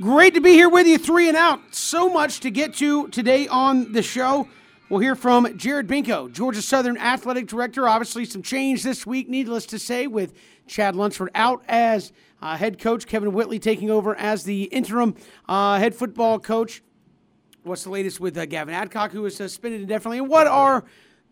Great to be here with you, 3 and Out. So much to get to today on the show. We'll hear from Jared Benko, Georgia Southern Athletic Director. Obviously, some change this week, needless to say, with Chad Lunsford out as head coach, Kevin Whitley taking over as the interim head football coach. What's the latest with Gavin Adcock, who is suspended indefinitely? And what are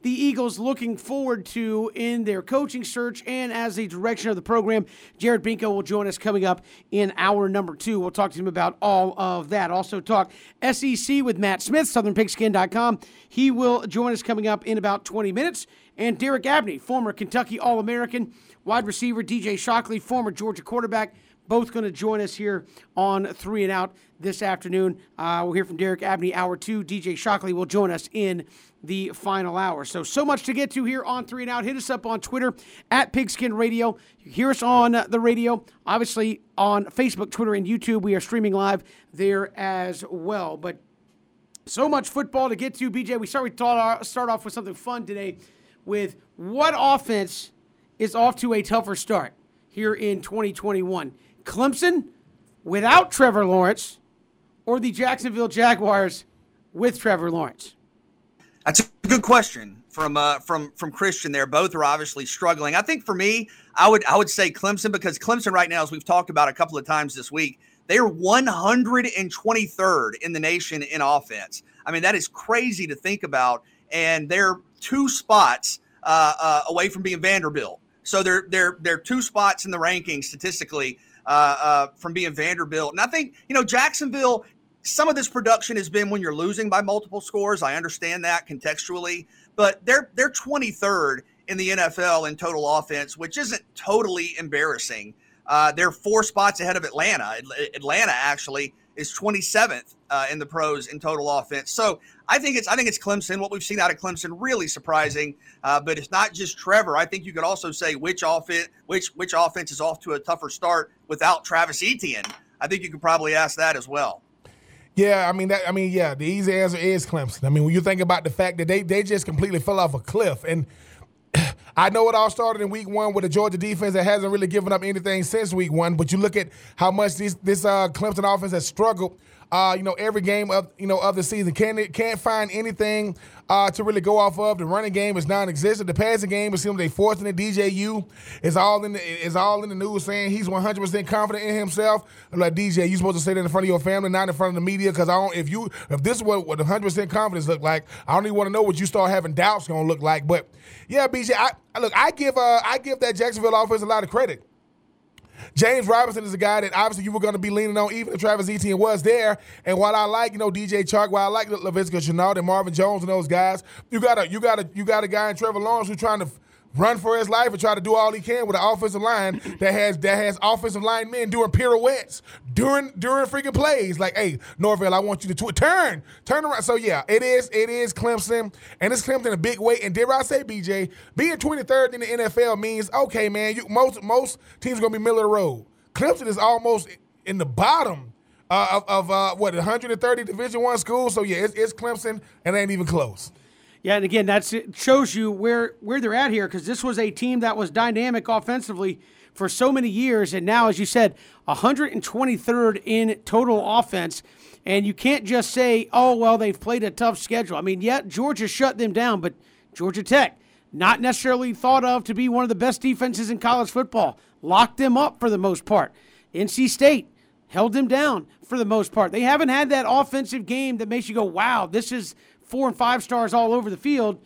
the Eagles looking forward to in their coaching search and as the direction of the program? Jared Benko will join us coming up in hour number 2. We'll talk to him about all of that. Also talk SEC with Matt Smith, SouthernPigskin.com. He will join us coming up in about 20 minutes. And Derek Abney, former Kentucky All-American, wide receiver, DJ Shockley, former Georgia quarterback, both going to join us here on 3 and Out this afternoon. We'll hear from Derek Abney, hour 2. DJ Shockley will join us in the final hour. So much to get to here on 3 and Out. Hit us up on Twitter, at Pigskin Radio. You hear us on the radio. Obviously, on Facebook, Twitter, and YouTube, we are streaming live there as well. But so much football to get to, BJ. We start off with something fun today with what offense is off to a tougher start here in 2021. Clemson without Trevor Lawrence or the Jacksonville Jaguars with Trevor Lawrence? That's a good question from Christian there. Both are obviously struggling. I think for me, I would say Clemson, because Clemson right now, as we've talked about a couple of times this week, they are 123rd in the nation in offense. I mean, that is crazy to think about. And they're 2 spots away from being Vanderbilt. So they're 2 spots in the rankings statistically from being Vanderbilt. And I think, Jacksonville, some of this production has been when you're losing by multiple scores. I understand that contextually, but they're 23rd in the NFL in total offense, which isn't totally embarrassing. They're 4 spots ahead of Atlanta. Atlanta actually is 27th in the pros in total offense. So I think it's Clemson. What we've seen out of Clemson, really surprising. But it's not just Trevor. I think you could also say which offense is off to a tougher start without Travis Etienne. I think you could probably ask that as well. Yeah, the easy answer is Clemson. I mean, when you think about the fact that they just completely fell off a cliff, and I know it all started in week 1 with a Georgia defense that hasn't really given up anything since week 1, but you look at how much this Clemson offense has struggled every game of the season. Can't find anything to really go off of. The running game is non-existent. The passing game, it seems they're forcing the D.J.U. is all in the news saying he's 100% confident in himself. I'm like, DJ, you supposed to say that in front of your family, not in front of the media, because if this is what 100% confidence look like, I don't even want to know what you start having doubts going to look like. But yeah, BJ, I give that Jacksonville offense a lot of credit. James Robinson is a guy that obviously you were going to be leaning on even if Travis Etienne was there. And while I like, DJ Chark, while I like Laviska Shenault and Marvin Jones and those guys, you got a guy in Trevor Lawrence who's trying to run for his life and try to do all he can with an offensive line that has offensive line men doing pirouettes during freaking plays. Like, hey, Norville, I want you to turn around. So yeah, it is Clemson, and it's Clemson in a big way. And dare I say, BJ, being 23rd in the NFL means, okay, man, most teams are gonna be middle of the road. Clemson is almost in the bottom of 130 Division I schools. So yeah, it's Clemson, and it ain't even close. Yeah, and again, it shows you where they're at here, because this was a team that was dynamic offensively for so many years, and now, as you said, 123rd in total offense, and you can't just say, oh, well, they've played a tough schedule. I mean, yeah, Georgia shut them down, but Georgia Tech, not necessarily thought of to be one of the best defenses in college football, locked them up for the most part. NC State held them down for the most part. They haven't had that offensive game that makes you go, wow, this is 4 and 5 stars all over the field.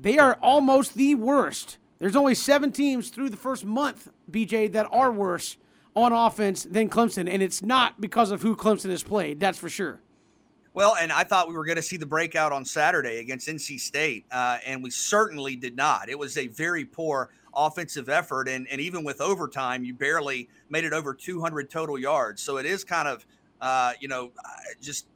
They are almost the worst. There's only 7 teams through the first month, BJ, that are worse on offense than Clemson, and it's not because of who Clemson has played, that's for sure. Well, and I thought we were going to see the breakout on Saturday against NC State, and we certainly did not. It was a very poor offensive effort, and even with overtime, you barely made it over 200 total yards. So it is kind of, just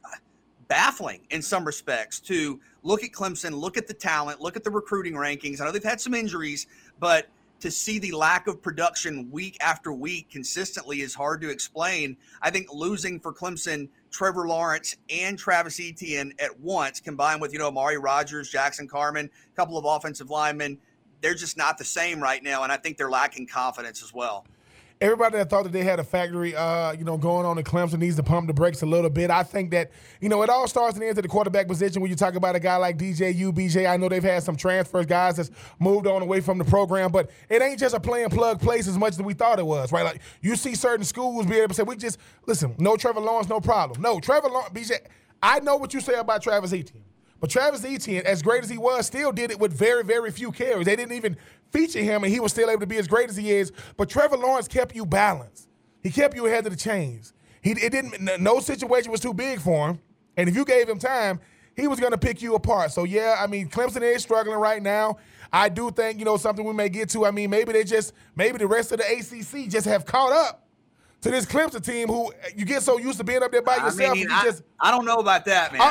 baffling in some respects to look at Clemson, look at the talent, look at the recruiting rankings. I know they've had some injuries, but to see the lack of production week after week consistently is hard to explain. I think losing for Clemson Trevor Lawrence and Travis Etienne at once, combined with, Amari Rogers, Jackson Carman, a couple of offensive linemen, they're just not the same right now. And I think they're lacking confidence as well. everybody that thought that they had a factory, going on in Clemson needs to pump the brakes a little bit. I think that, it all starts and ends at the quarterback position when you talk about a guy like D.J.U, BJ. I know they've had some transfers, guys that's moved on away from the program, but it ain't just a play and plug place as much as we thought it was, right? Like, you see certain schools be able to say, no Trevor Lawrence, no problem. No, Trevor Lawrence, BJ, I know what you say about Travis Etienne. But Travis Etienne, as great as he was, still did it with very, very few carries. They didn't even feature him, and he was still able to be as great as he is. But Trevor Lawrence kept you balanced. He kept you ahead of the chains. No situation was too big for him. And if you gave him time, he was going to pick you apart. So, Clemson is struggling right now. I do think, something we may get to. Maybe the rest of the ACC just have caught up to this Clemson team, who you get so used to being up there by yourself. I don't know about that, man.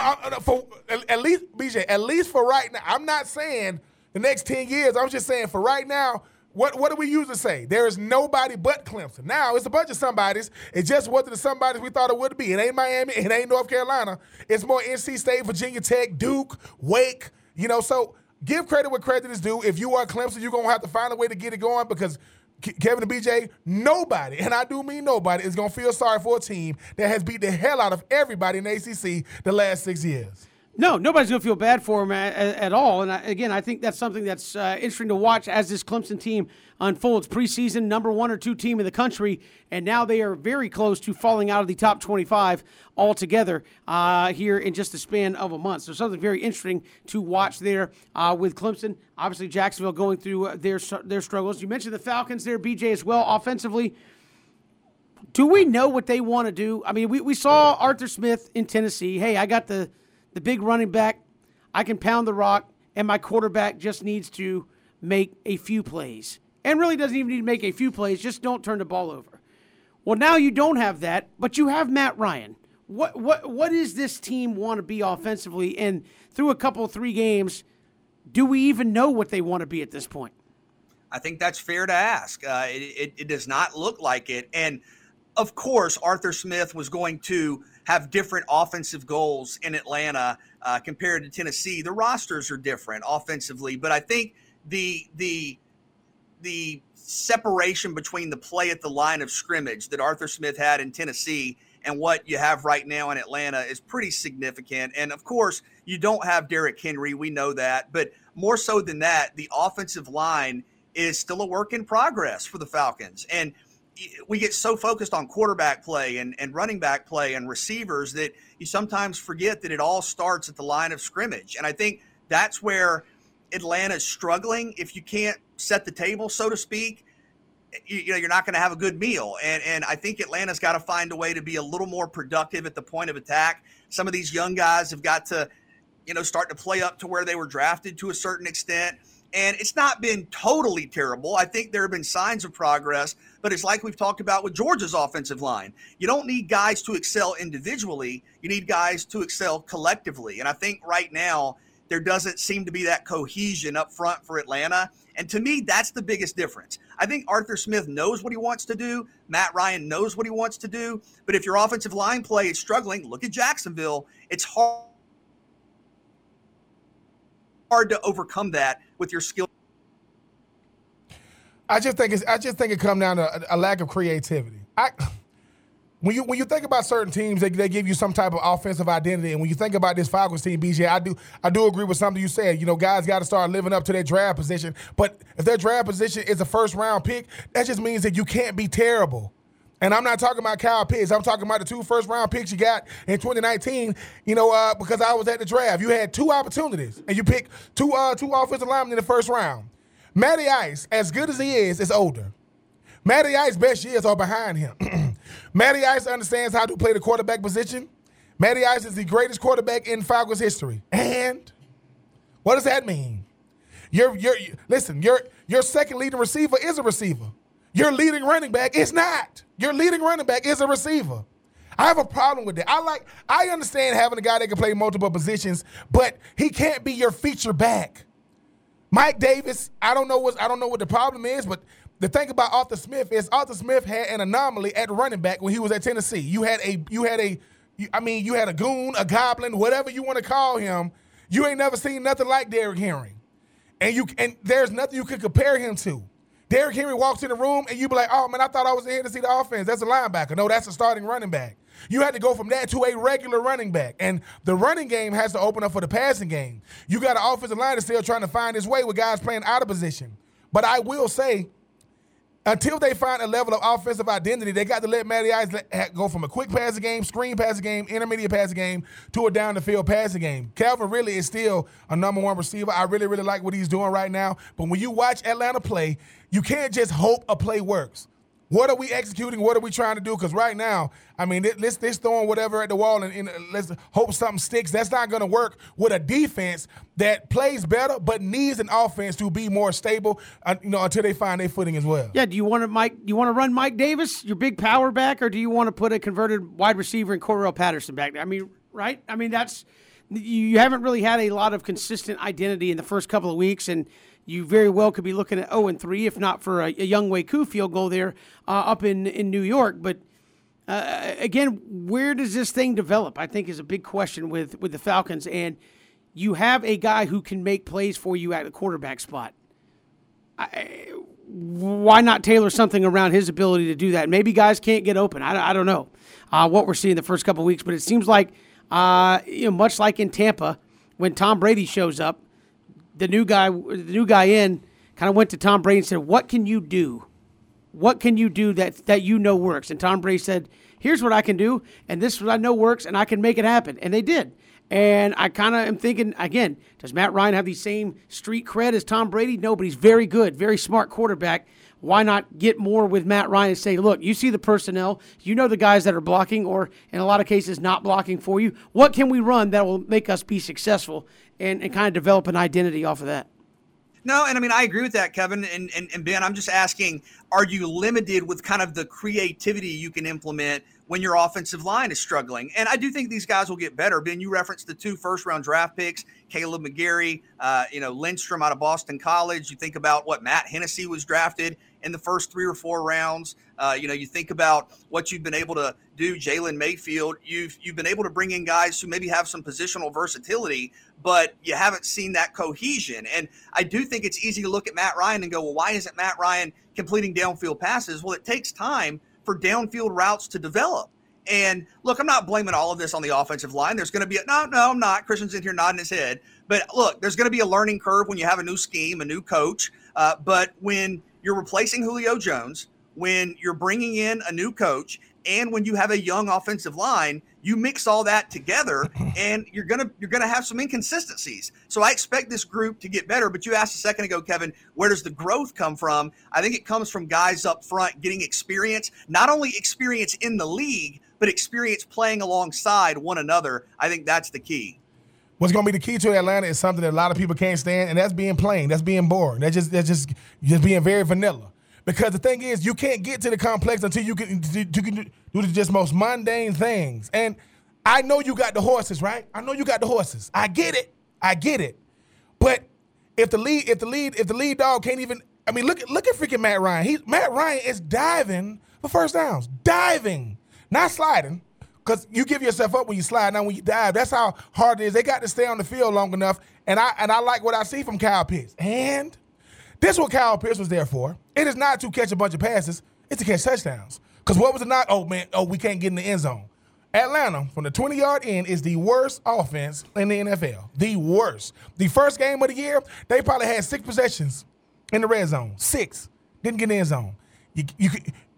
At least for right now. I'm not saying the next 10 years. I'm just saying for right now, what do we usually say? There is nobody but Clemson. Now, it's a bunch of somebodies. It just wasn't the somebodies we thought it would be. It ain't Miami. It ain't North Carolina. It's more NC State, Virginia Tech, Duke, Wake. So give credit where credit is due. If you are Clemson, you're going to have to find a way to get it going because – Kevin and BJ, nobody, and I do mean nobody, is going to feel sorry for a team that has beat the hell out of everybody in the ACC the last 6 years. No, nobody's going to feel bad for him at all. And I think that's something that's interesting to watch as this Clemson team unfolds. Preseason number 1 or 2 team in the country, and now they are very close to falling out of the top 25 altogether here in just the span of a month. So something very interesting to watch there with Clemson. Obviously, Jacksonville going through their struggles. You mentioned the Falcons there, BJ, as well, offensively. Do we know what they want to do? I mean, we saw Arthur Smith in Tennessee. Hey, I got the big running back, I can pound the rock, and my quarterback just needs to make a few plays. And really doesn't even need to make a few plays, just don't turn the ball over. Well, now you don't have that, but you have Matt Ryan. What does this team want to be offensively? And through a couple, 3 games, do we even know what they want to be at this point? I think that's fair to ask. It does not look like it. And, of course, Arthur Smith was going to have different offensive goals in Atlanta compared to Tennessee. The rosters are different offensively, but I think the separation between the play at the line of scrimmage that Arthur Smith had in Tennessee and what you have right now in Atlanta is pretty significant. And, of course, you don't have Derrick Henry. We know that. But more so than that, the offensive line is still a work in progress for the Falcons. And we get so focused on quarterback play and running back play and receivers that you sometimes forget that it all starts at the line of scrimmage. And I think that's where Atlanta's struggling. If you can't set the table, so to speak, you're not going to have a good meal. And I think Atlanta's got to find a way to be a little more productive at the point of attack. Some of these young guys have got to, start to play up to where they were drafted to a certain extent. And it's not been totally terrible. I think there have been signs of progress, but it's like we've talked about with Georgia's offensive line. You don't need guys to excel individually. You need guys to excel collectively. And I think right now there doesn't seem to be that cohesion up front for Atlanta. And to me, that's the biggest difference. I think Arthur Smith knows what he wants to do. Matt Ryan knows what he wants to do. But if your offensive line play is struggling, look at Jacksonville. It's hard to overcome that with your skill. I just think it comes down to a lack of creativity. When you think about certain teams, they give you some type of offensive identity. And when you think about this Falcons team, BJ, I do agree with something you said. Guys got to start living up to their draft position. But if their draft position is a first round pick, that just means that you can't be terrible. And I'm not talking about Kyle Pitts. I'm talking about the 2 first-round picks you got in 2019, because I was at the draft. You had 2 opportunities, and you picked two offensive linemen in the first round. Matty Ice, as good as he is older. Matty Ice's best years are behind him. Matty Ice understands how to play the quarterback position. Matty Ice is the greatest quarterback in Falcons history. And what does that mean? Your second leading receiver is a receiver. Your leading running back is not. Your leading running back is a receiver. I have a problem with that. I understand having a guy that can play multiple positions, but he can't be your feature back. Mike Davis, I don't know what the problem is, but the thing about Arthur Smith is Arthur Smith had an anomaly at running back when he was at Tennessee. You had a goon, a goblin, whatever you want to call him. You ain't never seen nothing like Derrick Henry. And there's nothing you could compare him to. Derrick Henry walks in the room and you be like, oh, man, I thought I was in here to see the offense. That's a linebacker. No, that's a starting running back. You had to go from that to a regular running back. And the running game has to open up for the passing game. You got an offensive line that's still trying to find its way with guys playing out of position. But I will say, until they find a level of offensive identity, they got to let Matty Ice go from a quick passing game, screen passing game, intermediate passing game, to a down-the-field passing game. Calvin really is still a number one receiver. I really, really like what he's doing right now. But when you watch Atlanta play, you can't just hope a play works. What are we executing? What are we trying to do? Because right now, I mean, this throwing whatever at the wall and let's hope something sticks. That's not going to work with a defense that plays better but needs an offense to be more stable, until they find their footing as well. Yeah, do you want to run Mike Davis, your big power back, or do you want to put a converted wide receiver and Cordarrelle Patterson back there? I mean, right? I mean, that's you haven't really had a lot of consistent identity in the first couple of weeks, and you very well could be looking at 0-3, if not for a Younghoe Koo field goal there up in New York. But, again, where does this thing develop, I think, is a big question with the Falcons. And you have a guy who can make plays for you at the quarterback spot. Why not tailor something around his ability to do that? Maybe guys can't get open. I don't know what we're seeing the first couple of weeks. But it seems like, much like in Tampa, when Tom Brady shows up, the new guy in kind of went to Tom Brady and said, what can you do? What can you do that you know works? And Tom Brady said, here's what I can do, and this is what I know works, and I can make it happen. And they did. And I kind of am thinking, again, does Matt Ryan have the same street cred as Tom Brady? No, but he's very good, very smart quarterback. Why not get more with Matt Ryan and say, look, you see the personnel, you know the guys that are blocking or in a lot of cases not blocking for you. What can we run that will make us be successful and kind of develop an identity off of that? No, and I mean, I agree with that, Kevin. And Ben, I'm just asking, are you limited with kind of the creativity you can implement when your offensive line is struggling? And I do think these guys will get better. Ben, you referenced the 2 first-round draft picks, Caleb McGarry, Lindstrom out of Boston College. You think about what Matt Hennessy was drafted in the first 3 or 4 rounds. You think about what you've been able to do, Jalen Mayfield. You've been able to bring in guys who maybe have some positional versatility, but you haven't seen that cohesion. And I do think it's easy to look at Matt Ryan and go, well, why isn't Matt Ryan completing downfield passes? Well, it takes time for downfield routes to develop. And look, I'm not blaming all of this on the offensive line. There's going to be I'm not. Christian's in here nodding his head. But look, there's going to be a learning curve when you have a new scheme, a new coach. But when you're replacing Julio Jones, when you're bringing in a new coach, and when you have a young offensive line, you mix all that together, and you're gonna have some inconsistencies. So I expect this group to get better. But you asked a second ago, Kevin, where does the growth come from? I think it comes from guys up front getting experience, not only experience in the league, but experience playing alongside one another. I think that's the key. What's going to be the key to Atlanta is something that a lot of people can't stand, and that's being plain. That's being boring. That's just being very vanilla. Because the thing is, you can't get to the complex until you can do the just most mundane things. And I know you got the horses, right? I know you got the horses. I get it. But if the lead dog can't even, I mean, look at freaking Matt Ryan. Matt Ryan is diving for first downs. Diving, not sliding. Because you give yourself up when you slide, not when you dive. That's how hard it is. They got to stay on the field long enough, and I like what I see from Kyle Pitts. And this is what Kyle Pitts was there for. It is not to catch a bunch of passes. It's to catch touchdowns. Because what was it not? Oh, we can't get in the end zone. Atlanta, from the 20-yard end, is the worst offense in the NFL. The worst. The first game of the year, they probably had 6 possessions in the red zone. 6. Didn't get in the end zone. You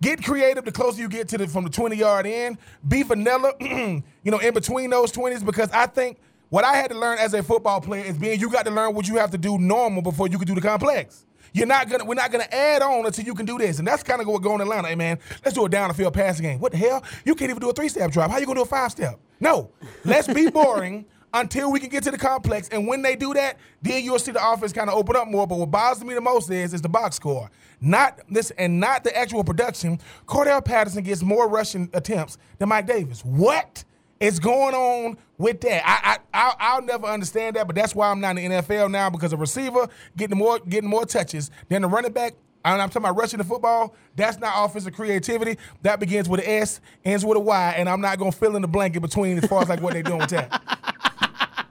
get creative the closer you get to from the 20-yard end. Be vanilla, in between those 20s, because I think what I had to learn as a football player is you got to learn what you have to do normal before you can do the complex. We're not gonna add on until you can do this, and that's kind of what going in Atlanta. Hey man, let's do a down the field passing game. What the hell? You can't even do a 3-step drop. How you gonna do a 5-step? No, let's be boring until we can get to the complex, and when they do that, then you'll see the offense kind of open up more. But what bothers me the most is the box score, not this and not the actual production. Cordarrelle Patterson gets more rushing attempts than Mike Davis. What is going on with that? I'll never understand that, but that's why I'm not in the NFL now, because a receiver getting more touches than the running back. And I'm talking about rushing the football. That's not offensive creativity. That begins with an S, ends with a Y, and I'm not going to fill in the blank in between as far as like what they're doing with that.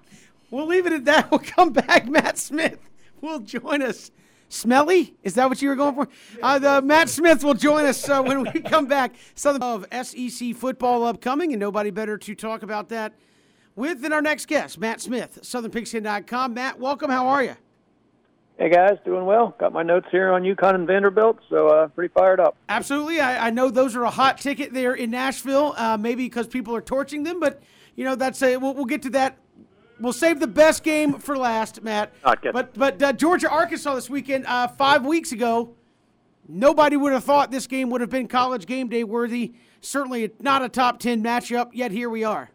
We'll leave it at that. We'll come back. Matt Smith will join us. Smelly? Is that what you were going for? Matt Smith will join us when we come back. Southern of SEC football upcoming, and nobody better to talk about that with than our next guest, Matt Smith, SouthernPigskin.com. Matt, welcome. How are you? Hey, guys. Doing well. Got my notes here on UConn and Vanderbilt, so pretty fired up. Absolutely. I know those are a hot ticket there in Nashville, maybe because people are torching them, but, you know, that's a, we'll get to that. We'll save the best game for last, Matt. But Georgia-Arkansas this weekend, 5 weeks ago, nobody would have thought this game would have been college game day worthy. Certainly not a top 10 matchup, yet here we are.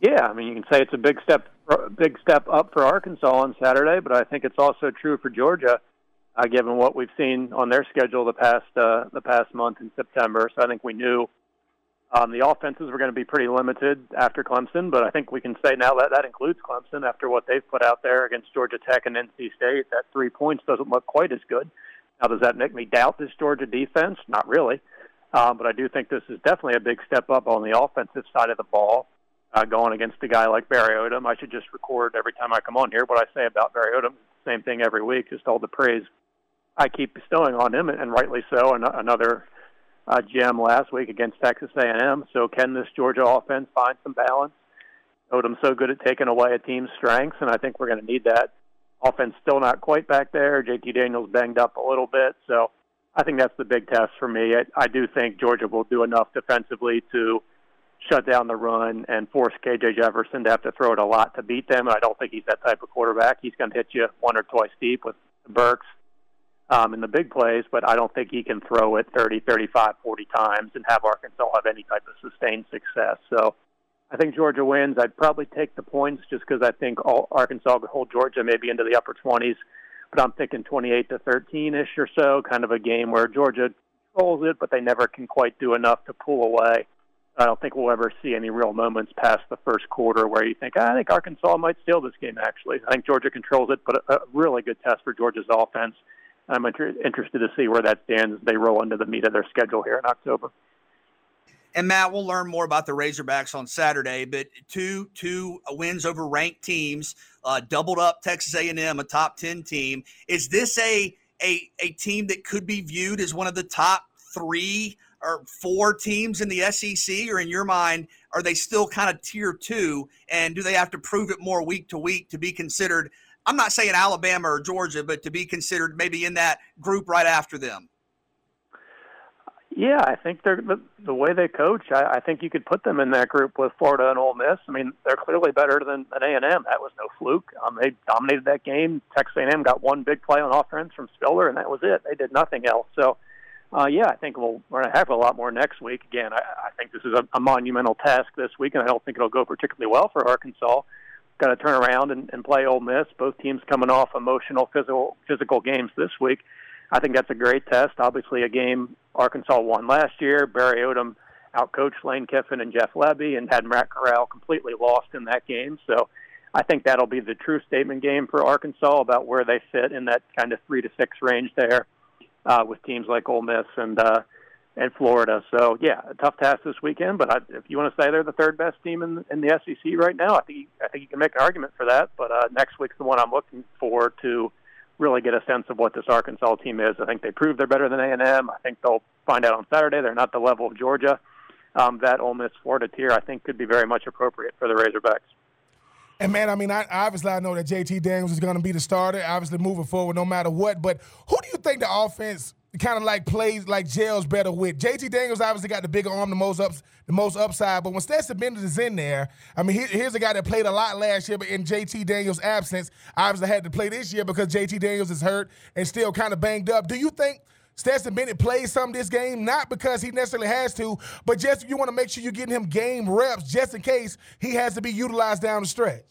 Yeah, I mean, you can say it's a big step up for Arkansas on Saturday, but I think it's also true for Georgia, given what we've seen on their schedule the past month in September. So I think we knew the offenses were going to be pretty limited after Clemson, but I think we can say now that includes Clemson after what they've put out there against Georgia Tech and NC State. That 3 points doesn't look quite as good. Now, does that make me doubt this Georgia defense? Not really. But I do think this is definitely a big step up on the offensive side of the ball, going against a guy like Barry Odom. I should just record every time I come on here what I say about Barry Odom. Same thing every week, just all the praise I keep bestowing on him, and rightly so. And another gem last week against Texas A&M. So can this Georgia offense find some balance? Odom's so good at taking away a team's strengths, and I think we're going to need that. Offense still not quite back there. JT Daniels banged up a little bit. So I think that's the big test for me. I do think Georgia will do enough defensively to shut down the run and force K.J. Jefferson to have to throw it a lot to beat them. And I don't think he's that type of quarterback. He's going to hit you one or twice deep with Burks in the big plays, but I don't think he can throw it 30, 35, 40 times and have Arkansas have any type of sustained success. So I think Georgia wins. I'd probably take the points just because I think Arkansas could hold Georgia maybe into the upper 20s, but I'm thinking 28 to 13-ish or so, kind of a game where Georgia controls it, but they never can quite do enough to pull away. I don't think we'll ever see any real moments past the first quarter where you think, I think Arkansas might steal this game, actually. I think Georgia controls it, but a really good test for Georgia's offense. I'm interested to see where that stands as they roll into the meat of their schedule here in October. And, Matt, we'll learn more about the Razorbacks on Saturday, but two wins over ranked teams, doubled up Texas A&M, a top 10 team. Is this a team that could be viewed as one of the top 3 or 4 teams in the SEC, or in your mind, are they still kind of tier 2, and do they have to prove it more week to week to be considered, I'm not saying Alabama or Georgia, but to be considered maybe in that group right after them? Yeah, I think they're the way they coach, I think you could put them in that group with Florida and Ole Miss. I mean, they're clearly better than A&M. That was no fluke. They dominated that game. Texas A&M got one big play on offense from Spiller, and that was it. They did nothing else. So, yeah, I think we're going to have a lot more next week. Again, I think this is a monumental task this week, and I don't think it'll go particularly well for Arkansas. Got to turn around and play Ole Miss. Both teams coming off emotional, physical games this week. I think that's a great test. Obviously, a game Arkansas won last year. Barry Odom outcoached Lane Kiffin and Jeff Lebby and had Matt Corral completely lost in that game. So I think that'll be the true statement game for Arkansas about where they fit in that kind of 3 to 6 range there. With teams like Ole Miss and Florida. So, yeah, a tough task this weekend, but if you want to say they're the third-best team in the SEC right now, I think you can make an argument for that. But next week's the one I'm looking for to really get a sense of what this Arkansas team is. I think they prove they're better than A&M. I think they'll find out on Saturday they're not the level of Georgia. That Ole Miss-Florida tier I think could be very much appropriate for the Razorbacks. And, man, I mean, I know that JT Daniels is going to be the starter, obviously moving forward no matter what. But who do you think the offense kind of like plays, like gels better with? JT Daniels obviously got the bigger arm, the most upside. But when Stetson Bennett is in there, I mean, here's a guy that played a lot last year, but in JT Daniels' absence, obviously had to play this year because JT Daniels is hurt and still kind of banged up. Do you think Stetson Bennett plays some this game, not because he necessarily has to, but just you want to make sure you're getting him game reps just in case he has to be utilized down the stretch?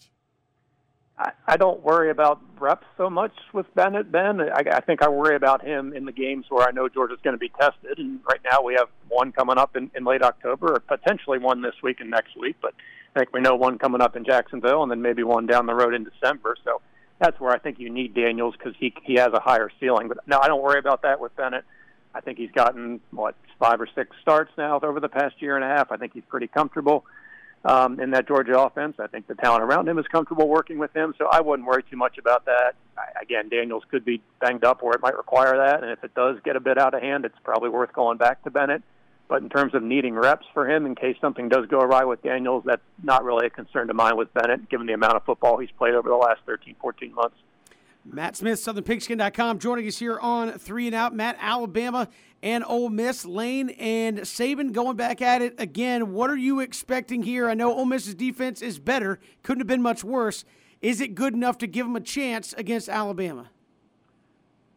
I don't worry about reps so much with Bennett, Ben. I think I worry about him in the games where I know Georgia's going to be tested, and right now we have one coming up in late October, or potentially one this week and next week, but I think we know one coming up in Jacksonville and then maybe one down the road in December, so that's where I think you need Daniels because he has a higher ceiling. But, no, I don't worry about that with Bennett. I think he's gotten, 5 or 6 starts now over the past year and a half. I think he's pretty comfortable. in that Georgia offense. I think the talent around him is comfortable working with him, so I wouldn't worry too much about that. Again, Daniels could be banged up or it might require that, and if it does get a bit out of hand, it's probably worth going back to Bennett. But in terms of needing reps for him in case something does go awry with Daniels, that's not really a concern to mine with Bennett, given the amount of football he's played over the last 13, 14 months. Matt Smith, SouthernPigskin.com, joining us here on 3 and Out. Matt, Alabama and Ole Miss, Lane and Saban going back at it again. What are you expecting here? I know Ole Miss's defense is better. Couldn't have been much worse. Is it good enough to give them a chance against Alabama?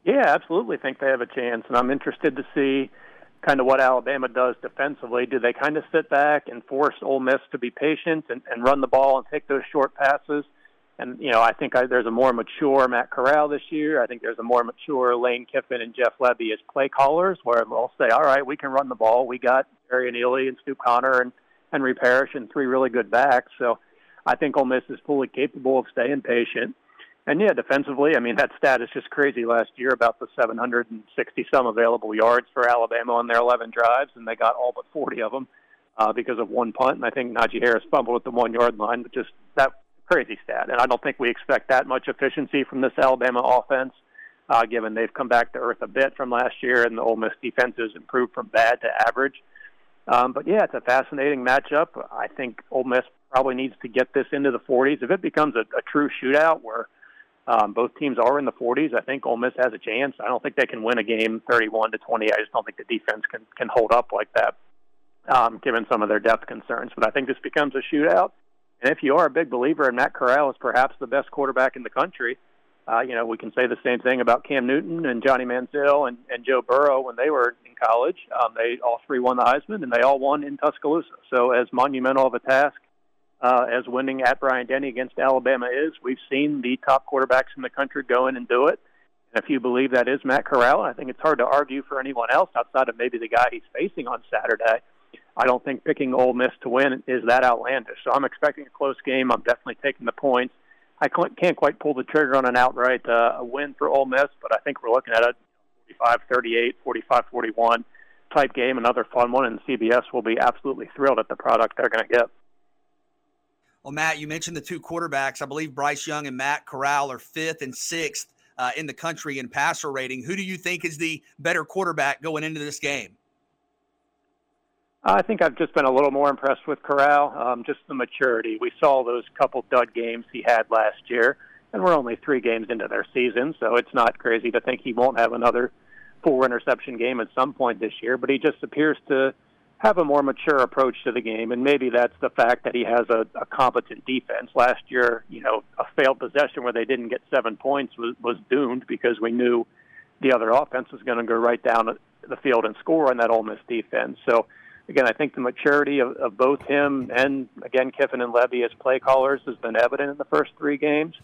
Yeah, absolutely think they have a chance, and I'm interested to see kind of what Alabama does defensively. Do they kind of sit back and force Ole Miss to be patient and run the ball and take those short passes? And, you know, I think there's a more mature Matt Corral this year. I think there's a more mature Lane Kiffin and Jeff Lebby as play callers, where they'll say, all right, we can run the ball. We got Arian Ealy and Stu Connor and Henry Parrish and three really good backs. So I think Ole Miss is fully capable of staying patient. And, yeah, defensively, I mean, that stat is just crazy last year about the 760-some available yards for Alabama on their 11 drives, and they got all but 40 of them because of one punt. And I think Najee Harris fumbled at the one-yard line, but just that crazy stat. And I don't think we expect that much efficiency from this Alabama offense, given they've come back to earth a bit from last year, and the Ole Miss defense has improved from bad to average. But, yeah, it's a fascinating matchup. I think Ole Miss probably needs to get this into the 40s. If it becomes a true shootout where both teams are in the 40s, I think Ole Miss has a chance. I don't think they can win a game 31-20. I just don't think the defense can hold up like that, given some of their depth concerns. But I think this becomes a shootout. And if you are a big believer in Matt Corral is perhaps the best quarterback in the country, you know, we can say the same thing about Cam Newton and Johnny Manziel and Joe Burrow when they were in college. They all three won the Heisman, and they all won in Tuscaloosa. So as monumental of a task as winning at Bryant-Denny against Alabama is, we've seen the top quarterbacks in the country go in and do it. And if you believe that is Matt Corral, I think it's hard to argue for anyone else outside of maybe the guy he's facing on Saturday. I don't think picking Ole Miss to win is that outlandish. So I'm expecting a close game. I'm definitely taking the points. I can't quite pull the trigger on an outright win for Ole Miss, but I think we're looking at a 45-38, 45-41 type game, another fun one, and CBS will be absolutely thrilled at the product they're going to get. Well, Matt, you mentioned the two quarterbacks. I believe Bryce Young and Matt Corral are 5th and 6th in the country in passer rating. Who do you think is the better quarterback going into this game? I think I've just been a little more impressed with Corral, just the maturity. We saw those couple dud games he had last year, and we're only 3 games into their season, so it's not crazy to think he won't have another 4-interception game at some point this year, but he just appears to have a more mature approach to the game, and maybe that's the fact that he has a competent defense. Last year, you know, a failed possession where they didn't get 7 points was doomed because we knew the other offense was going to go right down the field and score on that Ole Miss defense. So, again, I think the maturity of both him and, again, Kiffin and Lebby as play callers has been evident in the first 3 games.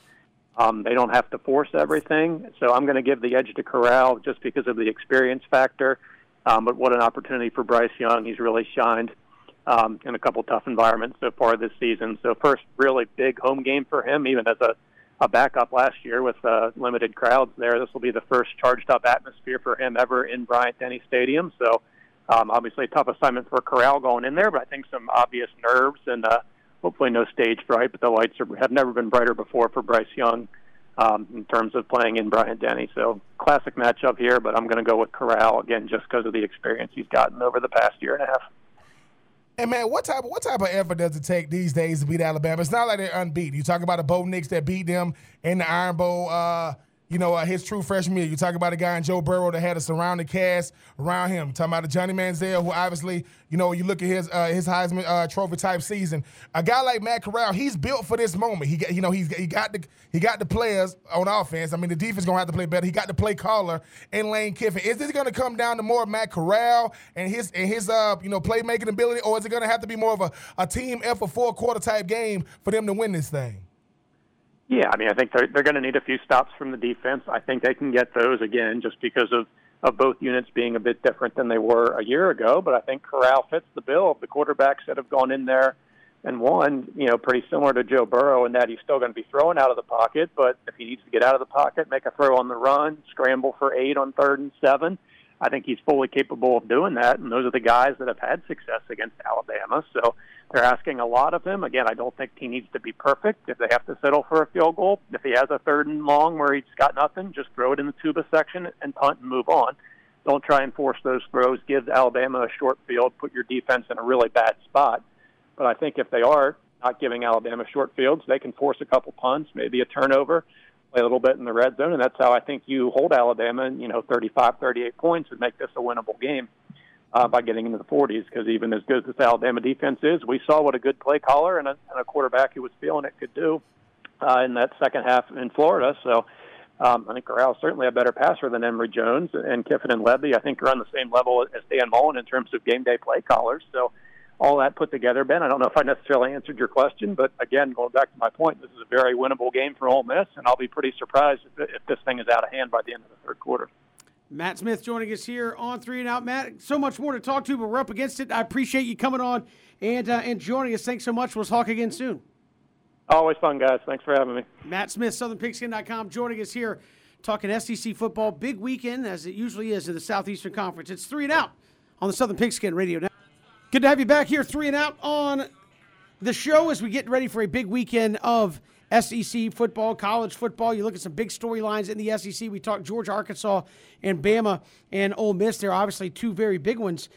They don't have to force everything. So I'm going to give the edge to Corral just because of the experience factor. But what an opportunity for Bryce Young. He's really shined in a couple tough environments so far this season. So first really big home game for him, even as a backup last year with limited crowds there. This will be the first charged-up atmosphere for him ever in Bryant-Denny Stadium. So obviously a tough assignment for Corral going in there, but I think some obvious nerves and hopefully no stage fright, but the lights have never been brighter before for Bryce Young in terms of playing in Bryant-Denny. So classic matchup here, but I'm going to go with Corral, again, just because of the experience he's gotten over the past year and a half. And, man, what type of effort does it take these days to beat Alabama? It's not like they're unbeaten. You talk about a Bo Nix that beat them in the Iron Bowl, his true freshman year. You talk about a guy in Joe Burrow that had a surrounding cast around him. Talking about a Johnny Manziel, who obviously, you know, you look at his Heisman Trophy type season. A guy like Matt Corral, he's built for this moment. He got the players on offense. I mean, the defense gonna have to play better. He got the play caller and Lane Kiffin. Is this gonna come down to more of Matt Corral and his playmaking ability, or is it gonna have to be more of a team effort, 4-quarter type game for them to win this thing? Yeah, I mean, I think they're going to need a few stops from the defense. I think they can get those, again, just because of both units being a bit different than they were a year ago. But I think Corral fits the bill of the quarterbacks that have gone in there and won, you know, pretty similar to Joe Burrow in that he's still going to be throwing out of the pocket. But if he needs to get out of the pocket, make a throw on the run, scramble for 8 on 3rd and 7, I think he's fully capable of doing that, and those are the guys that have had success against Alabama. So they're asking a lot of him. Again, I don't think he needs to be perfect. If they have to settle for a field goal, if he has a third and long where he's got nothing, just throw it in the tuba section and punt and move on. Don't try and force those throws. Give Alabama a short field. Put your defense in a really bad spot. But I think if they are not giving Alabama short fields, they can force a couple punts, maybe a turnover, play a little bit in the red zone, and that's how I think you hold Alabama, and 35, 38 points would make this a winnable game by getting into the 40s, because even as good as this Alabama defense is, we saw what a good play caller and a quarterback who was feeling it could do in that second half in Florida. So I think Corral's certainly a better passer than Emory Jones, and Kiffin and Lebby, I think, are on the same level as Dan Mullen in terms of game day play callers. So all that put together, Ben, I don't know if I necessarily answered your question, but again, going back to my point, this is a very winnable game for Ole Miss, and I'll be pretty surprised if this thing is out of hand by the end of the third quarter. Matt Smith joining us here on 3 and Out. Matt, so much more to talk to, but we're up against it. I appreciate you coming on and joining us. Thanks so much. We'll talk again soon. Always fun, guys. Thanks for having me. Matt Smith, SouthernPigskin.com, joining us here, talking SEC football. Big weekend, as it usually is in the Southeastern Conference. It's 3 and Out on the Southern Pigskin Radio Network. Good to have you back here, 3 and Out on the show as we get ready for a big weekend of SEC football, college football. You look at some big storylines in the SEC. We talked Georgia, Arkansas, and Bama and Ole Miss. They're obviously two very big ones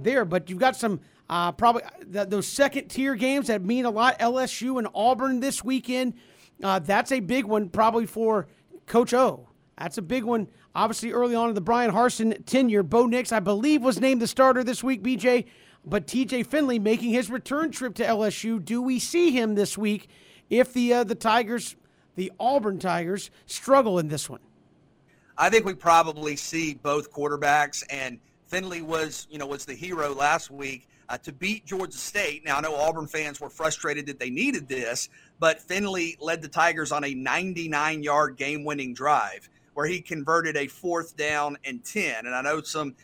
there, but you've got some probably those second-tier games that mean a lot. LSU and Auburn this weekend. That's a big one probably for Coach O. That's a big one, obviously, early on in the Brian Harsin tenure. Bo Nix, I believe, was named the starter this week, BJ. But TJ Finley making his return trip to LSU. Do we see him this week if the Tigers, the Auburn Tigers, struggle in this one? I think we probably see both quarterbacks, and Finley was the hero last week to beat Georgia State. Now, I know Auburn fans were frustrated that they needed this, but Finley led the Tigers on a 99-yard game-winning drive where he converted a 4th down and 10. And I know some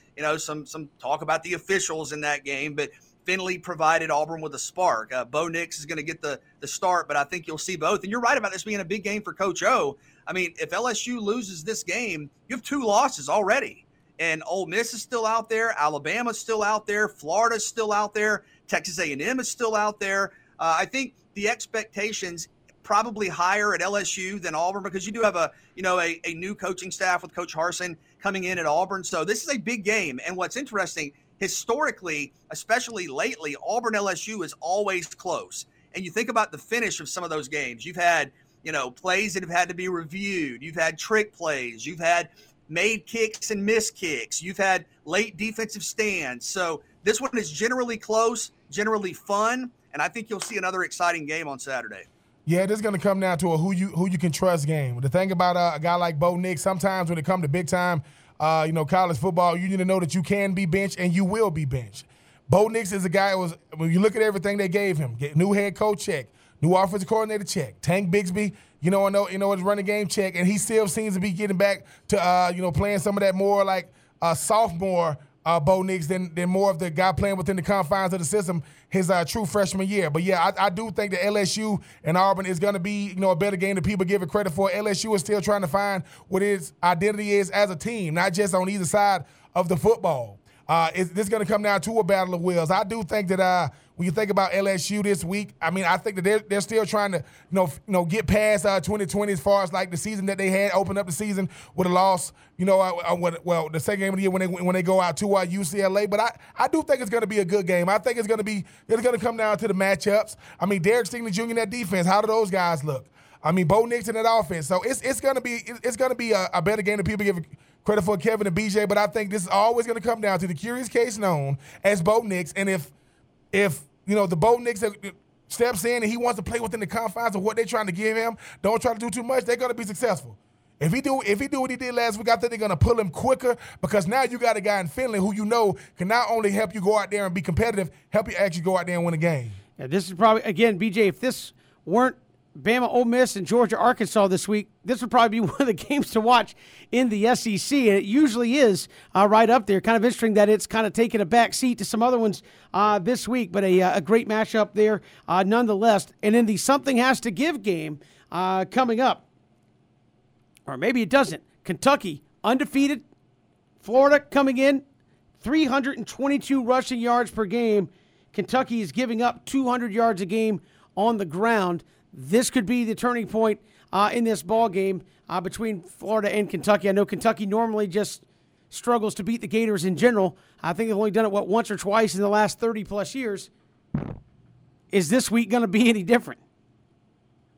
talk about the officials in that game, but Finley provided Auburn with a spark. Bo Nix is going to get the start, but I think you'll see both. And you're right about this being a big game for Coach O. I mean, if LSU loses this game, you have 2 losses already. And Ole Miss is still out there. Alabama's still out there. Florida's still out there. Texas A&M is still out there. I think the expectations probably higher at LSU than Auburn, because you do have a new coaching staff with Coach Harsin coming in at Auburn. So this is a big game. And what's interesting, historically, especially lately, Auburn-LSU is always close. And you think about the finish of some of those games. You've had, plays that have had to be reviewed. You've had trick plays. You've had made kicks and missed kicks. You've had late defensive stands. So this one is generally close, generally fun. And I think you'll see another exciting game on Saturday. Yeah, this is going to come down to a who you can trust game. The thing about a guy like Bo Nix, sometimes when it comes to big-time college football, you need to know that you can be benched and you will be benched. Bo Nix is a guy when you look at everything they gave him, get new head coach check, new offensive coordinator check, Tank Bigsby, his running game check, and he still seems to be getting back to, playing some of that more like sophomore Bo Nix than more of the guy playing within the confines of the system his true freshman year. But, yeah, I do think that LSU and Auburn is going to be, a better game than people give it credit for. LSU is still trying to find what its identity is as a team, not just on either side of the football. This is going to come down to a battle of wills. I do think that when you think about LSU this week, I mean, I think that they're still trying to, get past 2020 as far as like the season that they had, opened up the season with a loss, the second game of the year when they go out to UCLA. But I do think it's going to be a good game. I think it's going to come down to the matchups. I mean, Derek Stingley Jr. in that defense, how do those guys look? I mean, Bo Nix in that offense. So it's going to be a better game than people give credit for, Kevin and BJ, but I think this is always going to come down to the curious case known as Bo Nix. And if the Bo Nix steps in and he wants to play within the confines of what they're trying to give him, don't try to do too much, they're going to be successful. If he do what he did last week, I think they're going to pull him quicker, because now you got a guy in Finland who can not only help you go out there and be competitive, help you actually go out there and win a game. Yeah, this is probably, again, BJ, if this weren't Bama, Ole Miss, and Georgia, Arkansas this week, this would probably be one of the games to watch in the SEC, and it usually is right up there. Kind of interesting that it's kind of taking a back seat to some other ones this week, but a great matchup there nonetheless. And in the Something Has to Give game coming up, or maybe it doesn't, Kentucky, undefeated, Florida coming in 322 rushing yards per game. Kentucky is giving up 200 yards a game on the ground. This could be the turning point in this ball game between Florida and Kentucky. I know Kentucky normally just struggles to beat the Gators in general. I think they've only done it, once or twice in the last 30-plus years. Is this week going to be any different?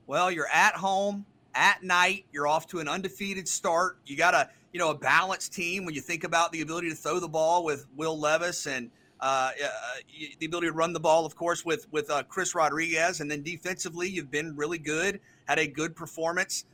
Well, you're at home, at night. You're off to an undefeated start. You got a balanced team when you think about the ability to throw the ball with Will Levis and the ability to run the ball, of course, with Chris Rodriguez. And then defensively, you've been really good, had a good performance